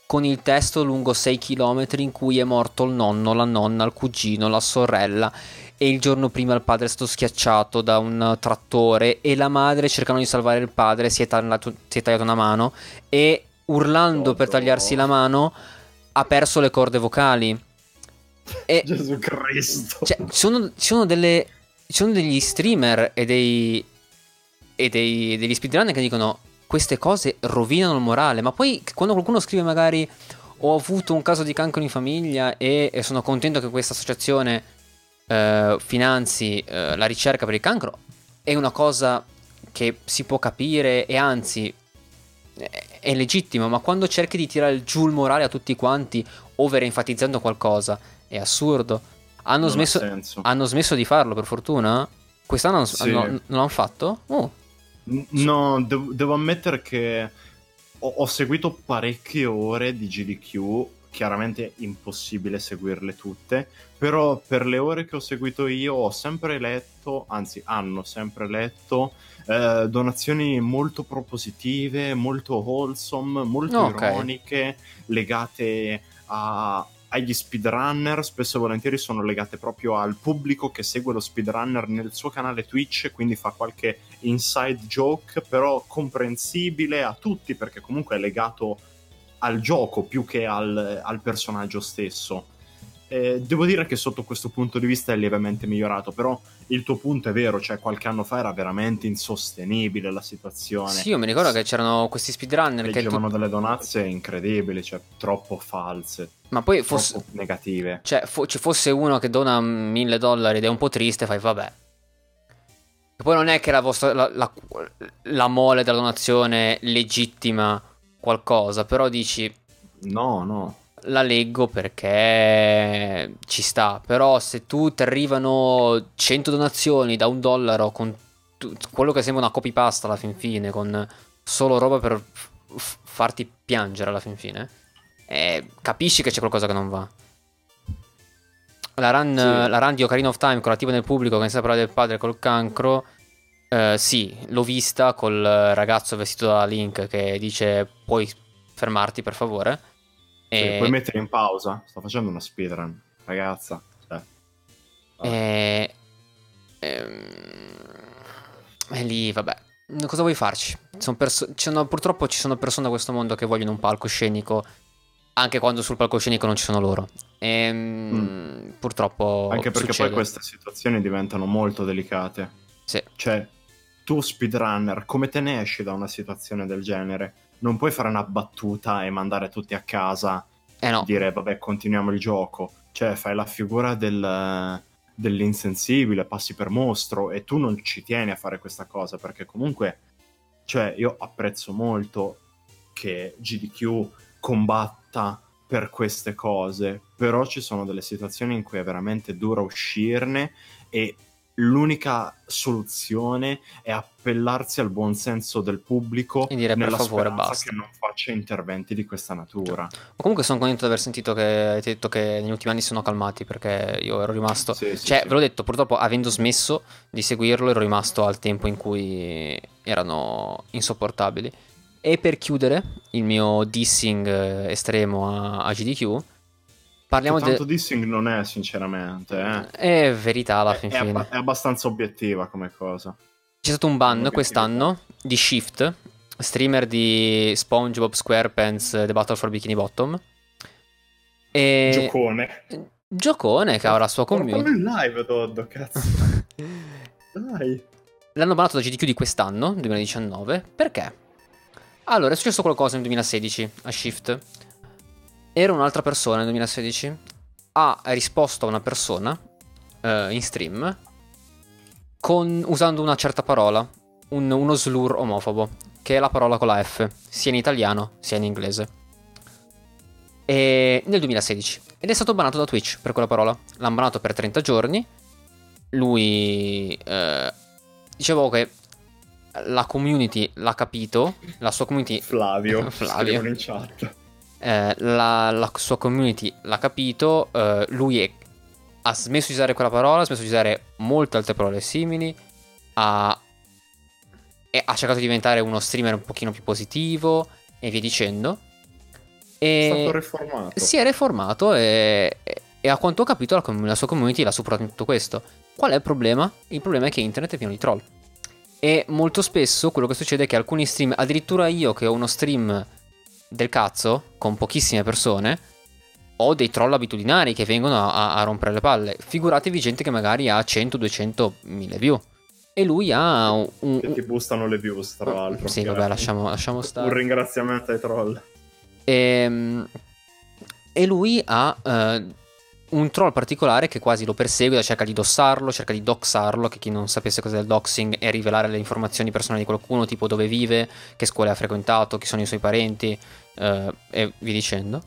con il testo lungo 6 km in cui è morto il nonno, la nonna, il cugino, la sorella, e il giorno prima il padre è stato schiacciato da un trattore e la madre, cercando di salvare il padre, si è tagliato una mano e urlando per tagliarsi la mano ha perso le corde vocali. E Gesù Cristo. Cioè, ci sono degli streamer e degli speedrunner che dicono queste cose rovinano il morale, ma poi quando qualcuno scrive magari ho avuto un caso di cancro in famiglia e sono contento che questa associazione finanzi la ricerca per il cancro, è una cosa che si può capire e anzi è legittimo, ma quando cerchi di tirare giù il morale a tutti quanti over enfatizzando qualcosa è assurdo. Hanno smesso di farlo, per fortuna quest'anno non l'hanno fatto? No, devo ammettere che ho seguito parecchie ore di GDQ. Chiaramente impossibile seguirle tutte, però per le ore che ho seguito io hanno sempre letto donazioni molto propositive, molto wholesome, molto ironiche, legate agli speedrunner, spesso e volentieri sono legate proprio al pubblico che segue lo speedrunner nel suo canale Twitch, quindi fa qualche inside joke però comprensibile a tutti perché comunque è legato al gioco più che al personaggio stesso. Devo dire che sotto questo punto di vista è lievemente migliorato, però il tuo punto è vero, cioè qualche anno fa era veramente insostenibile la situazione. Sì, io mi ricordo che c'erano questi speedrunner che leggevano delle donanze incredibili, cioè troppo false, ma poi fosse negative, cioè ci fosse uno che dona $1,000 ed è un po' triste, fai vabbè. E poi non è che la mole della donazione legittima qualcosa, però dici no la leggo perché ci sta. Però se tu ti arrivano 100 donazioni da $1 con quello che sembra una copypasta alla fin fine, con solo roba per farti piangere alla fin fine, capisci che c'è qualcosa che non va. La run di Ocarina of Time con la tipa nel pubblico che inizia a parlare del padre col cancro, sì, l'ho vista col ragazzo vestito da Link che dice puoi fermarti per favore. E puoi mettere in pausa. Sto facendo una speedrun, ragazza. Cioè. E lì, vabbè. Cosa vuoi farci? Purtroppo ci sono persone a questo mondo che vogliono un palcoscenico, anche quando sul palcoscenico non ci sono loro. Purtroppo. Anche perché succede. Poi queste situazioni diventano molto delicate. Sì. Cioè, tu speedrunner, come te ne esci da una situazione del genere? Non puoi fare una battuta e mandare tutti a casa no. E dire vabbè, continuiamo il gioco. Cioè fai la figura dell'insensibile, passi per mostro, e tu non ci tieni a fare questa cosa, perché comunque, cioè, io apprezzo molto che GDQ combatta per queste cose, però ci sono delle situazioni in cui è veramente dura uscirne, e l'unica soluzione è appellarsi al buon senso del pubblico e dire per favore basta, che non faccia interventi di questa natura. Comunque sono contento di aver sentito che hai detto che negli ultimi anni sono calmati, perché io ero rimasto sì. Ve l'ho detto, purtroppo avendo smesso di seguirlo ero rimasto al tempo in cui erano insopportabili. E per chiudere il mio dissing estremo a GDQ, parliamo tanto dissing non è, sinceramente. È verità alla fin fine. È abbastanza obiettiva come cosa. C'è stato un ban quest'anno di Shift, streamer di SpongeBob SquarePants The Battle for Bikini Bottom. E... Giocone che ha la sua community. Portalo in live, Doddo, cazzo. Dai. L'hanno banato da GDQ di quest'anno, 2019. Perché? Allora, è successo qualcosa nel 2016 a Shift. Era un'altra persona nel 2016, ha risposto a una persona in stream usando una certa parola, uno slur omofobo, che è la parola con la F, sia in italiano sia in inglese, e nel 2016, ed è stato banato da Twitch per quella parola. L'hanno banato per 30 giorni. Lui dicevo che la community l'ha capito, la sua community Flavio in chat. La sua community l'ha capito, lui ha smesso di usare quella parola, ha smesso di usare molte altre parole simili, ha cercato di diventare uno streamer un pochino più positivo e via dicendo, è stato reformato. Si è reformato e a quanto ho capito la sua community l'ha superato in tutto questo. Qual è il problema? Il problema è che internet è pieno di troll, e molto spesso quello che succede è che alcuni stream, addirittura io che ho uno stream del cazzo con pochissime persone, ho dei troll abitudinari che vengono a rompere le palle. Figuratevi gente che magari ha 100, 200, 1000 view, e lui ha che ti boostano le views, tra l'altro. Sì, vabbè, lasciamo stare. Un ringraziamento ai troll. E lui ha un troll particolare che quasi lo persegue, cerca di doxarlo, che chi non sapesse cos'è il doxing è rivelare le informazioni personali di qualcuno, tipo dove vive, che scuole ha frequentato, chi sono i suoi parenti, e via dicendo.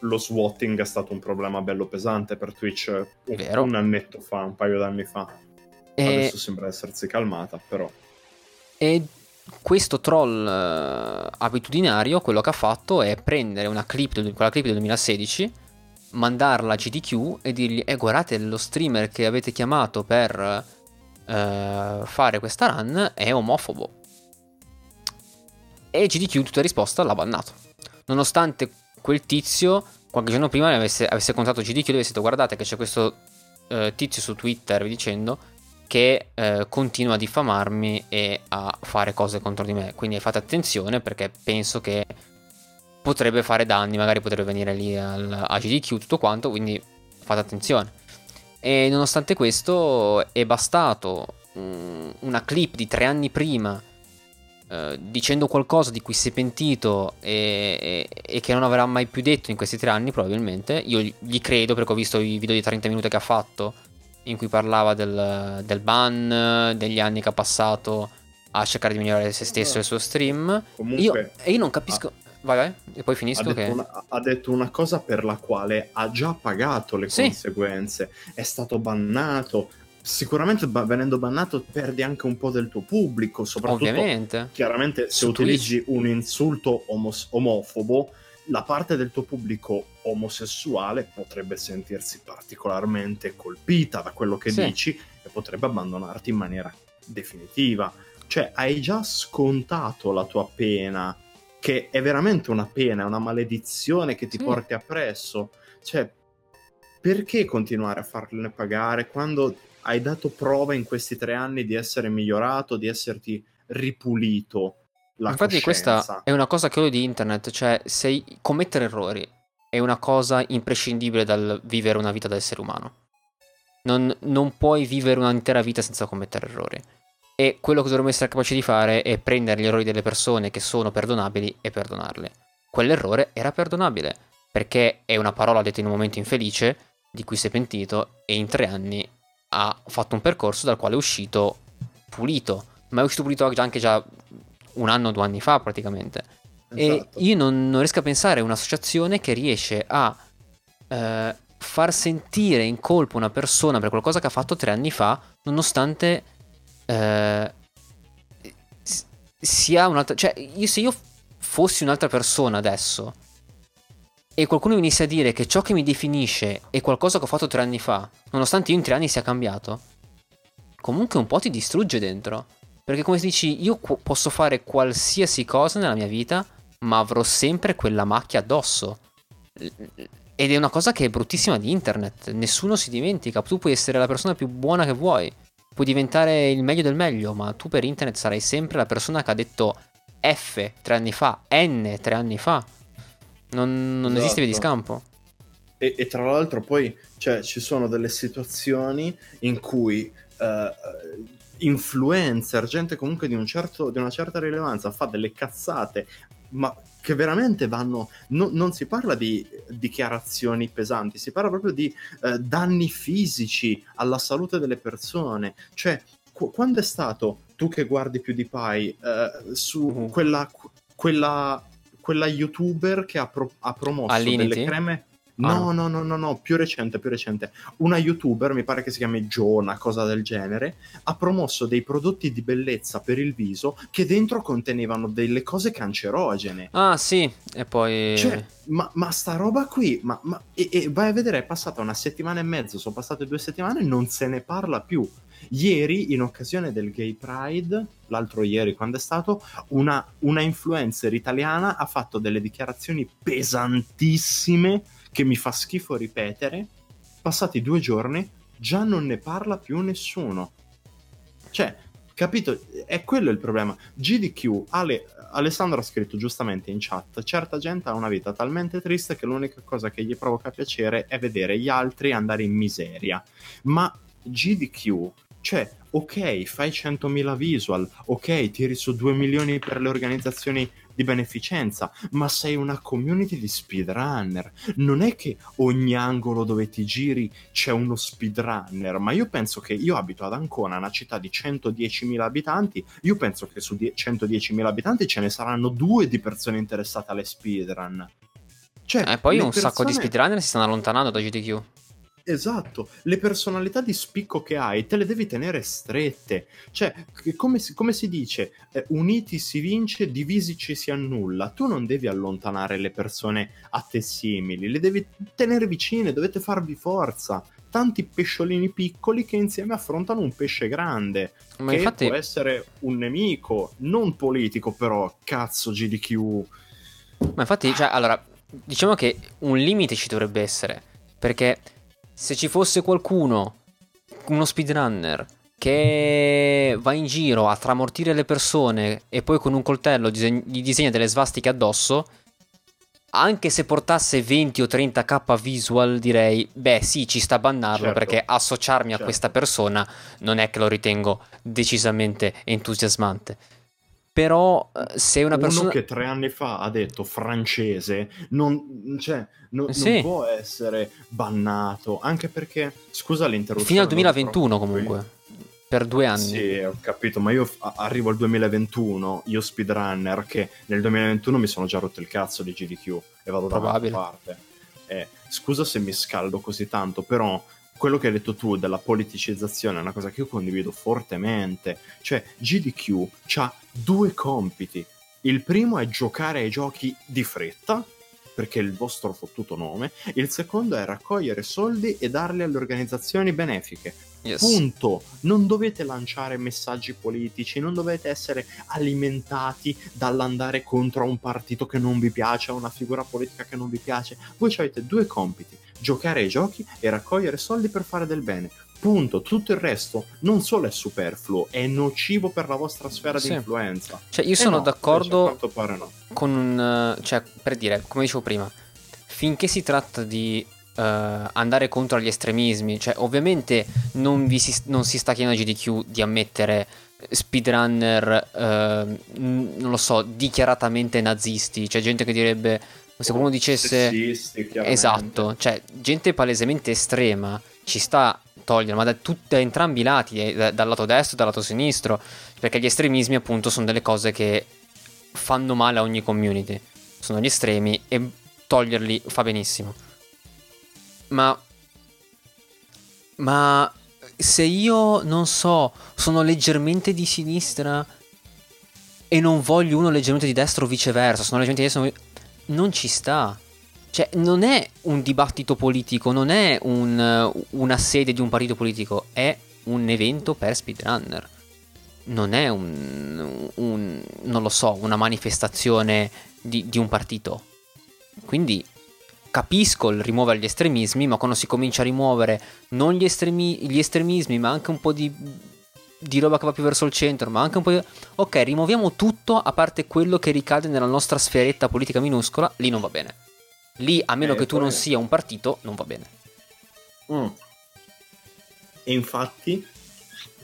Lo swatting è stato un problema bello pesante per Twitch un annetto fa, un paio d'anni fa. Adesso sembra essersi calmata, però. E questo troll abitudinario, quello che ha fatto è prendere quella clip del 2016, mandarla a GDQ e dirgli guardate, lo streamer che avete chiamato per fare questa run è omofobo, e GDQ in tutta risposta l'ha bannato, nonostante quel tizio qualche giorno prima avesse contattato GDQ e avesse detto guardate che c'è questo tizio su Twitter dicendo che continua a diffamarmi e a fare cose contro di me, quindi fate attenzione perché penso che potrebbe fare danni, magari potrebbe venire lì al AGDQ, tutto quanto, quindi fate attenzione. E nonostante questo è bastato una clip di 3 anni prima dicendo qualcosa di cui si è pentito e che non avrà mai più detto in questi 3 anni probabilmente. Io gli credo perché ho visto i video di 30 minuti che ha fatto in cui parlava del ban, degli anni che ha passato a cercare di migliorare se stesso e il suo stream. Comunque, io non capisco. Vai, e poi finisco. Ha detto una cosa per la quale ha già pagato le conseguenze. È stato bannato. Sicuramente venendo bannato perdi anche un po' del tuo pubblico, soprattutto ovviamente. Chiaramente se utilizzi un insulto omofobo, la parte del tuo pubblico omosessuale potrebbe sentirsi particolarmente colpita da quello che dici e potrebbe abbandonarti in maniera definitiva. Cioè hai già scontato la tua pena, che è veramente una pena, è una maledizione che ti porti appresso. Cioè perché continuare a farne pagare quando hai dato prova in questi 3 anni di essere migliorato, di esserti ripulito la Infatti coscienza. Questa è una cosa che odio di internet, cioè se commettere errori è una cosa imprescindibile dal vivere una vita da essere umano. Non puoi vivere un'intera vita senza commettere errori. E quello che dovremmo essere capaci di fare è prendere gli errori delle persone che sono perdonabili e perdonarle. Quell'errore era perdonabile, perché è una parola detta in un momento infelice, di cui si è pentito, e in 3 anni ha fatto un percorso dal quale è uscito pulito. Ma è uscito pulito anche già 1 anno, 2 anni fa praticamente. Esatto. E io non riesco a pensare a un'associazione che riesce a far sentire in colpa una persona per qualcosa che ha fatto 3 anni fa, nonostante... sia un'altra, cioè se io fossi un'altra persona adesso e qualcuno venisse a dire che ciò che mi definisce è qualcosa che ho fatto 3 anni fa, nonostante io in 3 anni sia cambiato, comunque un po' ti distrugge dentro, perché come si dici io posso fare qualsiasi cosa nella mia vita, ma avrò sempre quella macchia addosso, ed è una cosa che è bruttissima di internet. Nessuno si dimentica, tu puoi essere la persona più buona che vuoi, puoi diventare il meglio del meglio, ma tu per internet sarai sempre la persona che ha detto F 3 anni fa, N 3 anni fa. Non esatto. Esiste via di scampo. E tra l'altro poi cioè, ci sono delle situazioni in cui influencer, gente comunque di una certa rilevanza, fa delle cazzate, ma che veramente vanno... non si parla di dichiarazioni pesanti, si parla proprio di danni fisici alla salute delle persone. Cioè, quando è stato, tu che guardi PewDiePie, su quella youtuber che ha promosso Alinity? Delle creme... No, più recente. Una youtuber, mi pare che si chiami Jo, una cosa del genere, ha promosso dei prodotti di bellezza per il viso che dentro contenevano delle cose cancerogene. Ah, sì, e poi... Cioè, ma sta roba qui, e vai a vedere, è passata 1 settimana e mezzo, sono passate 2 settimane e non se ne parla più. Ieri, in occasione del Gay Pride, l'altro ieri quando è stato, una influencer italiana ha fatto delle dichiarazioni pesantissime che mi fa schifo ripetere. Passati 2 giorni già non ne parla più nessuno. Cioè, capito? È quello il problema. GDQ, Alessandro ha scritto giustamente in chat, certa gente ha una vita talmente triste che l'unica cosa che gli provoca piacere è vedere gli altri andare in miseria. Ma GDQ, cioè, ok, fai 100.000 visual, ok, tiri su 2 milioni per le organizzazioni di beneficenza, ma sei una community di speedrunner. Non è che ogni angolo dove ti giri c'è uno speedrunner, ma io penso che, io abito ad Ancona, una città di 110.000 abitanti, io penso che su 110.000 abitanti ce ne saranno 2 di persone interessate alle speedrun. Cioè, poi un sacco di speedrunner si stanno allontanando da GDQ. Esatto, le personalità di spicco che hai te le devi tenere strette. Cioè, come si dice, uniti si vince, divisi ci si annulla. Tu non devi allontanare le persone a te simili, le devi tenere vicine, dovete farvi forza. Tanti pesciolini piccoli che insieme affrontano un pesce grande. Ma che infatti... può essere un nemico, non politico però, cazzo GDQ. Ma infatti, cioè, allora, diciamo che un limite ci dovrebbe essere, perché... se ci fosse qualcuno, uno speedrunner, che va in giro a tramortire le persone e poi con un coltello gli disegna delle svastiche addosso, anche se portasse 20 o 30k visual, direi, beh sì, ci sta a bannarlo, certo, perché associarmi a questa persona non è che lo ritengo decisamente entusiasmante. Però se una persona... Uno che 3 anni fa ha detto francese, non può essere bannato, anche perché, scusa l'interruzione... Fino al 2021 comunque, per 2 anni. Sì, ho capito, ma io arrivo al 2021, io speedrunner, che nel 2021 mi sono già rotto il cazzo di GDQ e vado da un'altra parte. Scusa se mi scaldo così tanto, però quello che hai detto tu della politicizzazione è una cosa che io condivido fortemente. Cioè, GDQ c'ha 2 compiti. Il primo è giocare ai giochi di fretta, perché è il vostro fottuto nome. Il secondo è raccogliere soldi e darli alle organizzazioni benefiche. Yes. Punto. Non dovete lanciare messaggi politici, non dovete essere alimentati dall'andare contro a un partito che non vi piace, a una figura politica che non vi piace. Voi avete 2 compiti: giocare ai giochi e raccogliere soldi per fare del bene. Punto. Tutto il resto non solo è superfluo, è nocivo per la vostra sfera di influenza. Cioè, io sono d'accordo con, cioè, per dire, come dicevo prima, finché si tratta di andare contro agli estremismi, cioè ovviamente non si sta chiedendo a GDQ di ammettere speedrunner non lo so, dichiaratamente nazisti, cioè gente che direbbe, se qualcuno dicesse sessisti, esatto, cioè gente palesemente estrema, ci sta togliere, ma da entrambi i lati, dal lato destro e dal lato sinistro, perché gli estremismi appunto sono delle cose che fanno male a ogni community, sono gli estremi e toglierli fa benissimo. Ma se io, non so, sono leggermente di sinistra e non voglio uno leggermente di destra o viceversa, sono leggermente di destra, non ci sta. Cioè, non è un dibattito politico, non è una sede di un partito politico, è un evento per speedrunner. Non è non lo so, una manifestazione di un partito. Quindi... capisco il rimuovere gli estremismi, ma quando si comincia a rimuovere non gli estremismi, ma anche un po' di roba che va più verso il centro, ma anche un po' di... ok, rimuoviamo tutto a parte quello che ricade nella nostra sferetta politica minuscola, lì non va bene. Lì, a meno che tu non sia un partito, non va bene. E infatti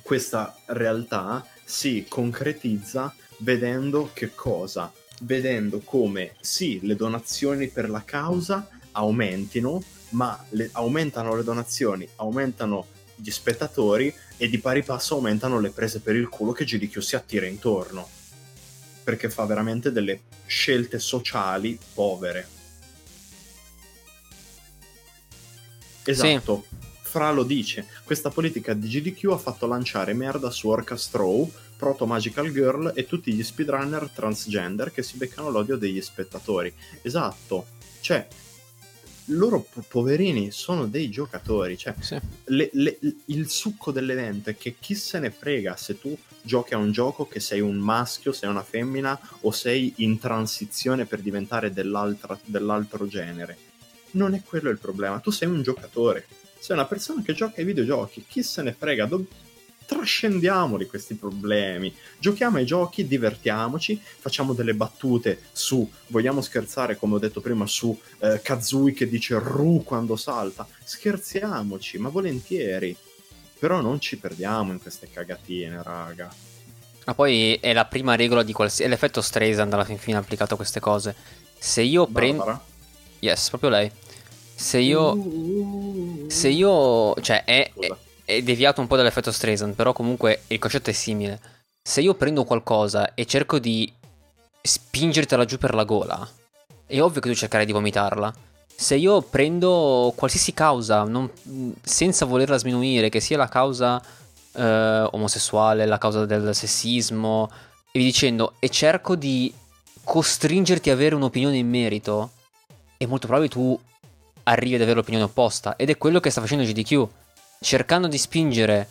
questa realtà si concretizza vedendo che cosa? Vedendo come, sì, le donazioni per la causa aumentino, ma aumentano le donazioni, aumentano gli spettatori e di pari passo aumentano le prese per il culo che GDQ si attira intorno, perché fa veramente delle scelte sociali povere. Esatto, sì. Fra lo dice, questa politica di GDQ ha fatto lanciare merda su Orca Straw, Proto Magical Girl e tutti gli speedrunner transgender che si beccano l'odio degli spettatori. Esatto, cioè loro poverini sono dei giocatori, cioè sì. Il succo dell'evento è che chi se ne frega se tu giochi a un gioco che sei un maschio, sei una femmina o sei in transizione per diventare dell'altro genere. Non è quello il problema, tu sei un giocatore, sei una persona che gioca ai videogiochi, chi se ne frega, trascendiamoli questi problemi, giochiamo ai giochi, divertiamoci, facciamo delle battute su, vogliamo scherzare come ho detto prima su Kazooie che dice Ru quando salta, scherziamoci, ma volentieri, però non ci perdiamo in queste cagatine, raga. Ma poi è la prima regola di qualsiasi, l'effetto Streisand alla fin fine ha applicato a queste cose. Se io prendo, yes, proprio lei, se io cioè è deviato un po' dall'effetto Streisand, però comunque il concetto è simile. Se io prendo qualcosa e cerco di spingertela giù per la gola, è ovvio che tu cercherai di vomitarla. Se io prendo qualsiasi causa, senza volerla sminuire, che sia la causa omosessuale, la causa del sessismo, e vi dicendo, e cerco di costringerti a avere un'opinione in merito, è molto probabile tu arrivi ad avere l'opinione opposta, ed è quello che sta facendo GDQ. Cercando di spingere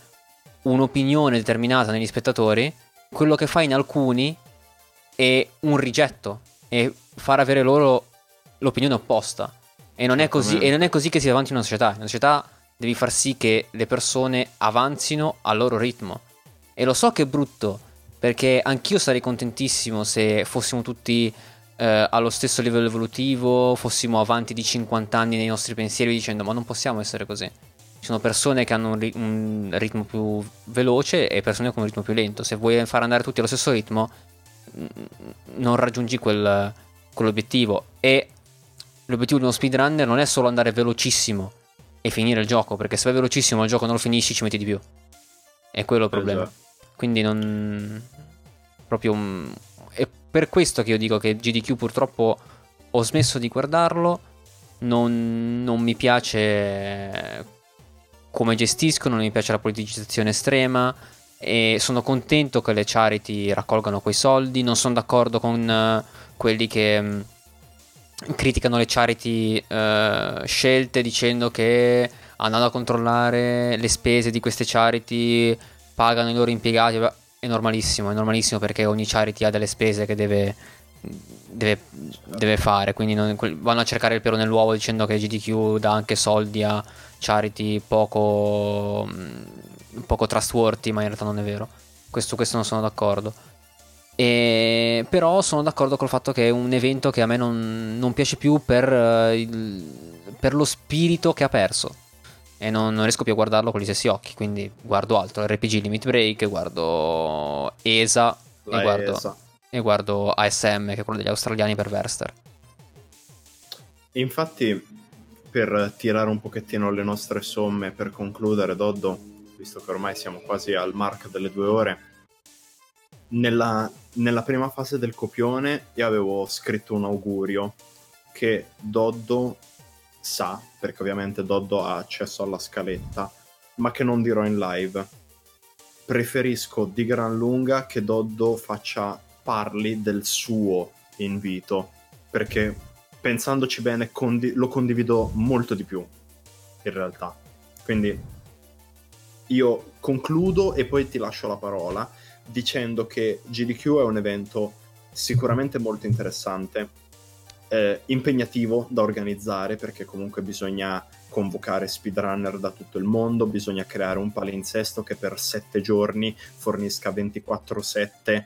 un'opinione determinata negli spettatori, quello che fa in alcuni è un rigetto e far avere loro l'opinione opposta. E non è così, che si avanti una società. In una società devi far sì che le persone avanzino al loro ritmo. E lo so che è brutto, perché anch'io sarei contentissimo se fossimo tutti allo stesso livello evolutivo, fossimo avanti di 50 anni nei nostri pensieri, dicendo ma non possiamo essere così. Ci sono persone che hanno un ritmo più veloce e persone con un ritmo più lento. Se vuoi far andare tutti allo stesso ritmo non raggiungi quell'obiettivo. E l'obiettivo di uno speedrunner non è solo andare velocissimo e finire il gioco, perché se vai velocissimo il gioco non lo finisci, ci metti di più. È quello il problema. Quindi non... proprio... È per questo che io dico che GDQ purtroppo ho smesso di guardarlo. Non mi piace... come gestiscono, non mi piace la politicizzazione estrema e sono contento che le charity raccolgano quei soldi. Non sono d'accordo con quelli che criticano le charity scelte, dicendo che andando a controllare le spese di queste charity pagano i loro impiegati. È normalissimo perché ogni charity ha delle spese che deve fare, quindi vanno a cercare il pelo nell'uovo dicendo che GDQ dà anche soldi a charity poco trustworthy, ma in realtà non è vero. Questo non sono d'accordo. E però sono d'accordo col fatto che è un evento che a me non piace più per lo spirito che ha perso, e non riesco più a guardarlo con gli stessi occhi, quindi guardo altro, RPG Limit Break, guardo ESA e guardo ASM, che è quello degli australiani per Verster. Infatti, per tirare un pochettino le nostre somme per concludere, Doddo, visto che ormai siamo quasi al mark delle 2 ore, nella prima fase del copione io avevo scritto un augurio che Doddo sa, perché ovviamente Doddo ha accesso alla scaletta, ma che non dirò in live. Preferisco di gran lunga che Doddo parli del suo invito, perché pensandoci bene lo condivido molto di più in realtà. Quindi io concludo e poi ti lascio la parola dicendo che GDQ è un evento sicuramente molto interessante, impegnativo da organizzare, perché comunque bisogna convocare speedrunner da tutto il mondo, bisogna creare un palinsesto che per 7 giorni fornisca 24/7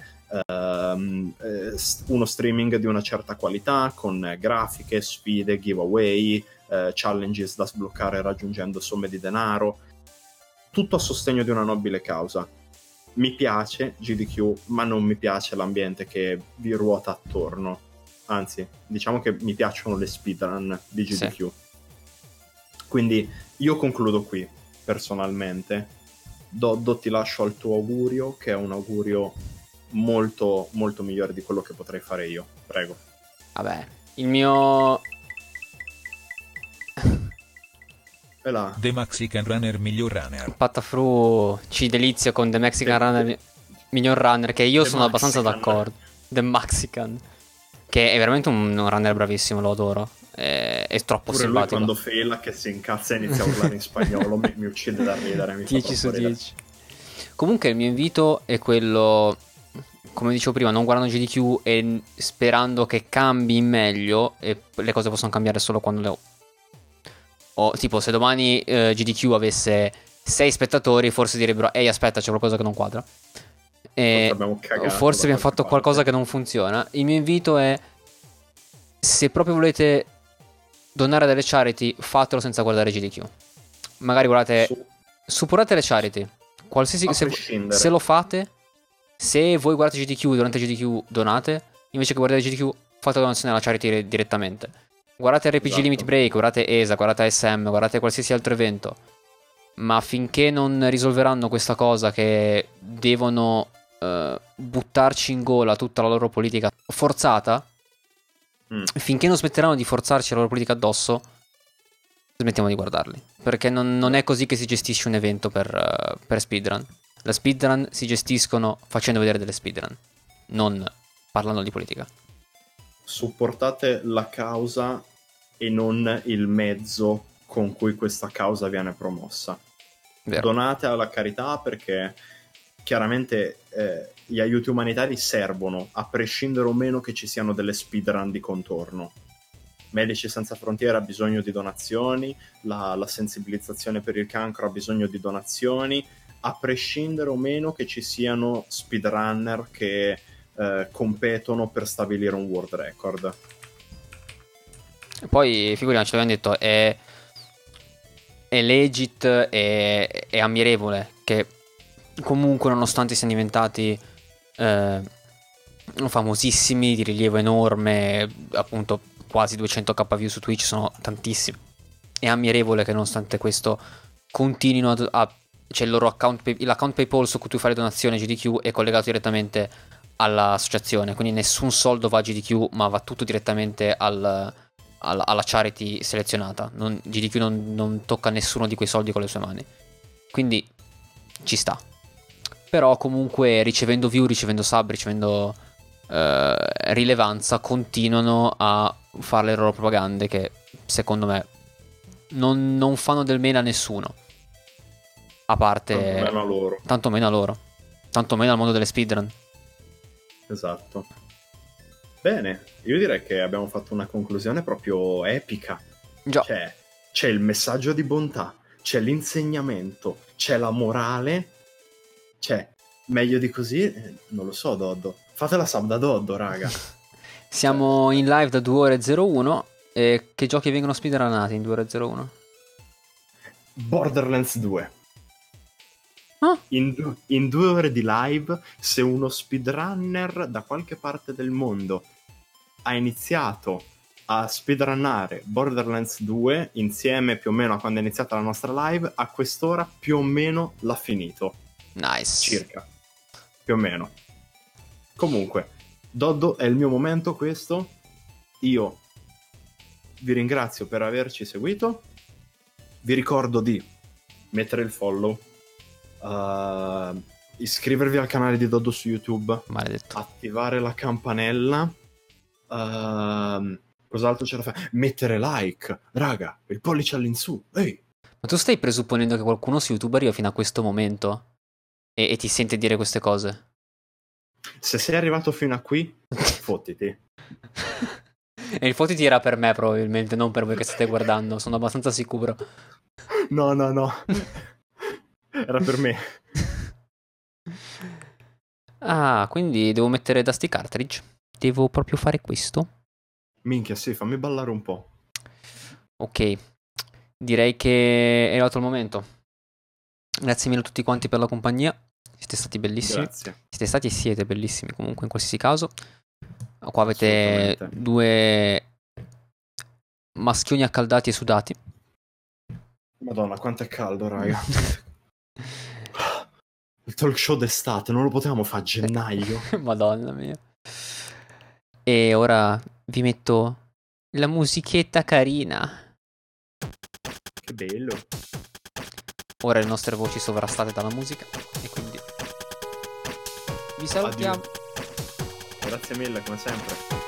uno streaming di una certa qualità, con grafiche, sfide, giveaway, challenges da sbloccare raggiungendo somme di denaro, tutto a sostegno di una nobile causa. Mi piace GDQ, ma non mi piace l'ambiente che vi ruota attorno. Anzi, diciamo che mi piacciono le speedrun di GDQ, sì. Quindi io concludo qui personalmente. Doddo, ti lascio al tuo augurio, che è un augurio molto molto migliore di quello che potrei fare io. Prego. Vabbè, il mio è là. The Mexican Runner Miglior Runner. Patafru ci delizia con The Mexican Runner Miglior Runner, che io sono abbastanza d'accordo. The Mexican, che è veramente un runner bravissimo, lo adoro. È troppo pure simpatico. Lui quando faila che si incazza e inizia a urlare in spagnolo mi uccide da ridere, mi 10 su 10 ridere. Comunque il mio invito è quello, come dicevo prima, non guardando GDQ e sperando che cambi in meglio, e le cose possono cambiare solo quando le ho. Tipo, se domani GDQ avesse 6 spettatori, forse direbbero ehi aspetta, c'è qualcosa che non quadra, forse abbiamo fatto qualcosa che non funziona. Il mio invito è: se proprio volete donare delle charity, fatelo senza guardare GDQ. Magari guardate, supportate le charity, qualsiasi, se lo fate. Se voi guardate GDQ, durante GDQ donate, invece che guardare GDQ fate donazione alla charity direttamente. Guardate RPG, esatto. Limit Break, guardate ESA, guardate ASM, guardate qualsiasi altro evento, ma finché non risolveranno questa cosa che devono buttarci in gola tutta la loro politica forzata, finché non smetteranno di forzarci la loro politica addosso, smettiamo di guardarli, perché non è così che si gestisce un evento per speedrun. La speedrun si gestiscono facendo vedere delle speedrun, non parlando di politica. Supportate la causa e non il mezzo con cui questa causa viene promossa. Vero. Donate alla carità, perché chiaramente gli aiuti umanitari servono, a prescindere o meno che ci siano delle speedrun di contorno. Medici Senza Frontiere ha bisogno di donazioni, la sensibilizzazione per il cancro ha bisogno di donazioni, a prescindere o meno che ci siano speedrunner che competono per stabilire un world record. Poi figuriamoci, ci abbiamo detto è legit, è ammirevole che comunque, nonostante siano diventati famosissimi, di rilievo enorme, appunto quasi 200.000 view su Twitch sono tantissimi, è ammirevole che nonostante questo continuino a cioè il loro account, l'account PayPal su cui tu fai le donazioni GDQ è collegato direttamente all'associazione, quindi nessun soldo va a GDQ ma va tutto direttamente alla charity selezionata. GDQ non tocca nessuno di quei soldi con le sue mani, quindi ci sta. Però comunque ricevendo view, ricevendo sub, ricevendo rilevanza, continuano a fare le loro propagande che secondo me non fanno del bene a nessuno, a parte tanto meno a loro, tanto meno al mondo delle speedrun. Esatto. Bene, io direi che abbiamo fatto una conclusione proprio epica. Già. Cioè, c'è il messaggio di bontà, c'è l'insegnamento, c'è la morale. Cioè, meglio di così, non lo so, Doddo. Fate la sub da Doddo, raga. Siamo in live da 2:01. E che giochi vengono speedrunati in 2:01? Borderlands 2. In 2 ore di live, se uno speedrunner da qualche parte del mondo ha iniziato a speedrunnare Borderlands 2 insieme più o meno a quando è iniziata la nostra live, a quest'ora più o meno l'ha finito. Nice. Circa. Più o meno. Comunque, Doddo, è il mio momento questo. Io vi ringrazio per averci seguito. Vi ricordo di mettere il follow, iscrivervi al canale di Doddo su YouTube. Maledetto. Attivare la campanella. Cos'altro ce la fai? Mettere like, raga, il pollice all'insù. Ehi. Ma tu stai presupponendo che qualcuno su YouTube arriva fino a questo momento e ti sente dire queste cose? Se sei arrivato fino a qui, fottiti. E il fottiti era per me probabilmente, non per voi che state guardando, sono abbastanza sicuro. No era per me. Ah, quindi devo mettere Dusty Cartridge? Devo proprio fare questo? Minchia, sì, fammi ballare un po'. Ok, direi che è arrivato il momento. Grazie mille a tutti quanti per la compagnia, siete stati bellissimi. Grazie. Siete stati e siete bellissimi comunque in qualsiasi caso. Qua avete due maschioni accaldati e sudati. Madonna, quanto è caldo, raga. Il talk show d'estate, non lo potevamo fare a gennaio. Madonna mia. E ora vi metto la musichetta carina. Che bello. Ora le nostre voci sovrastate dalla musica, e quindi vi salutiamo. Addio. Grazie mille come sempre.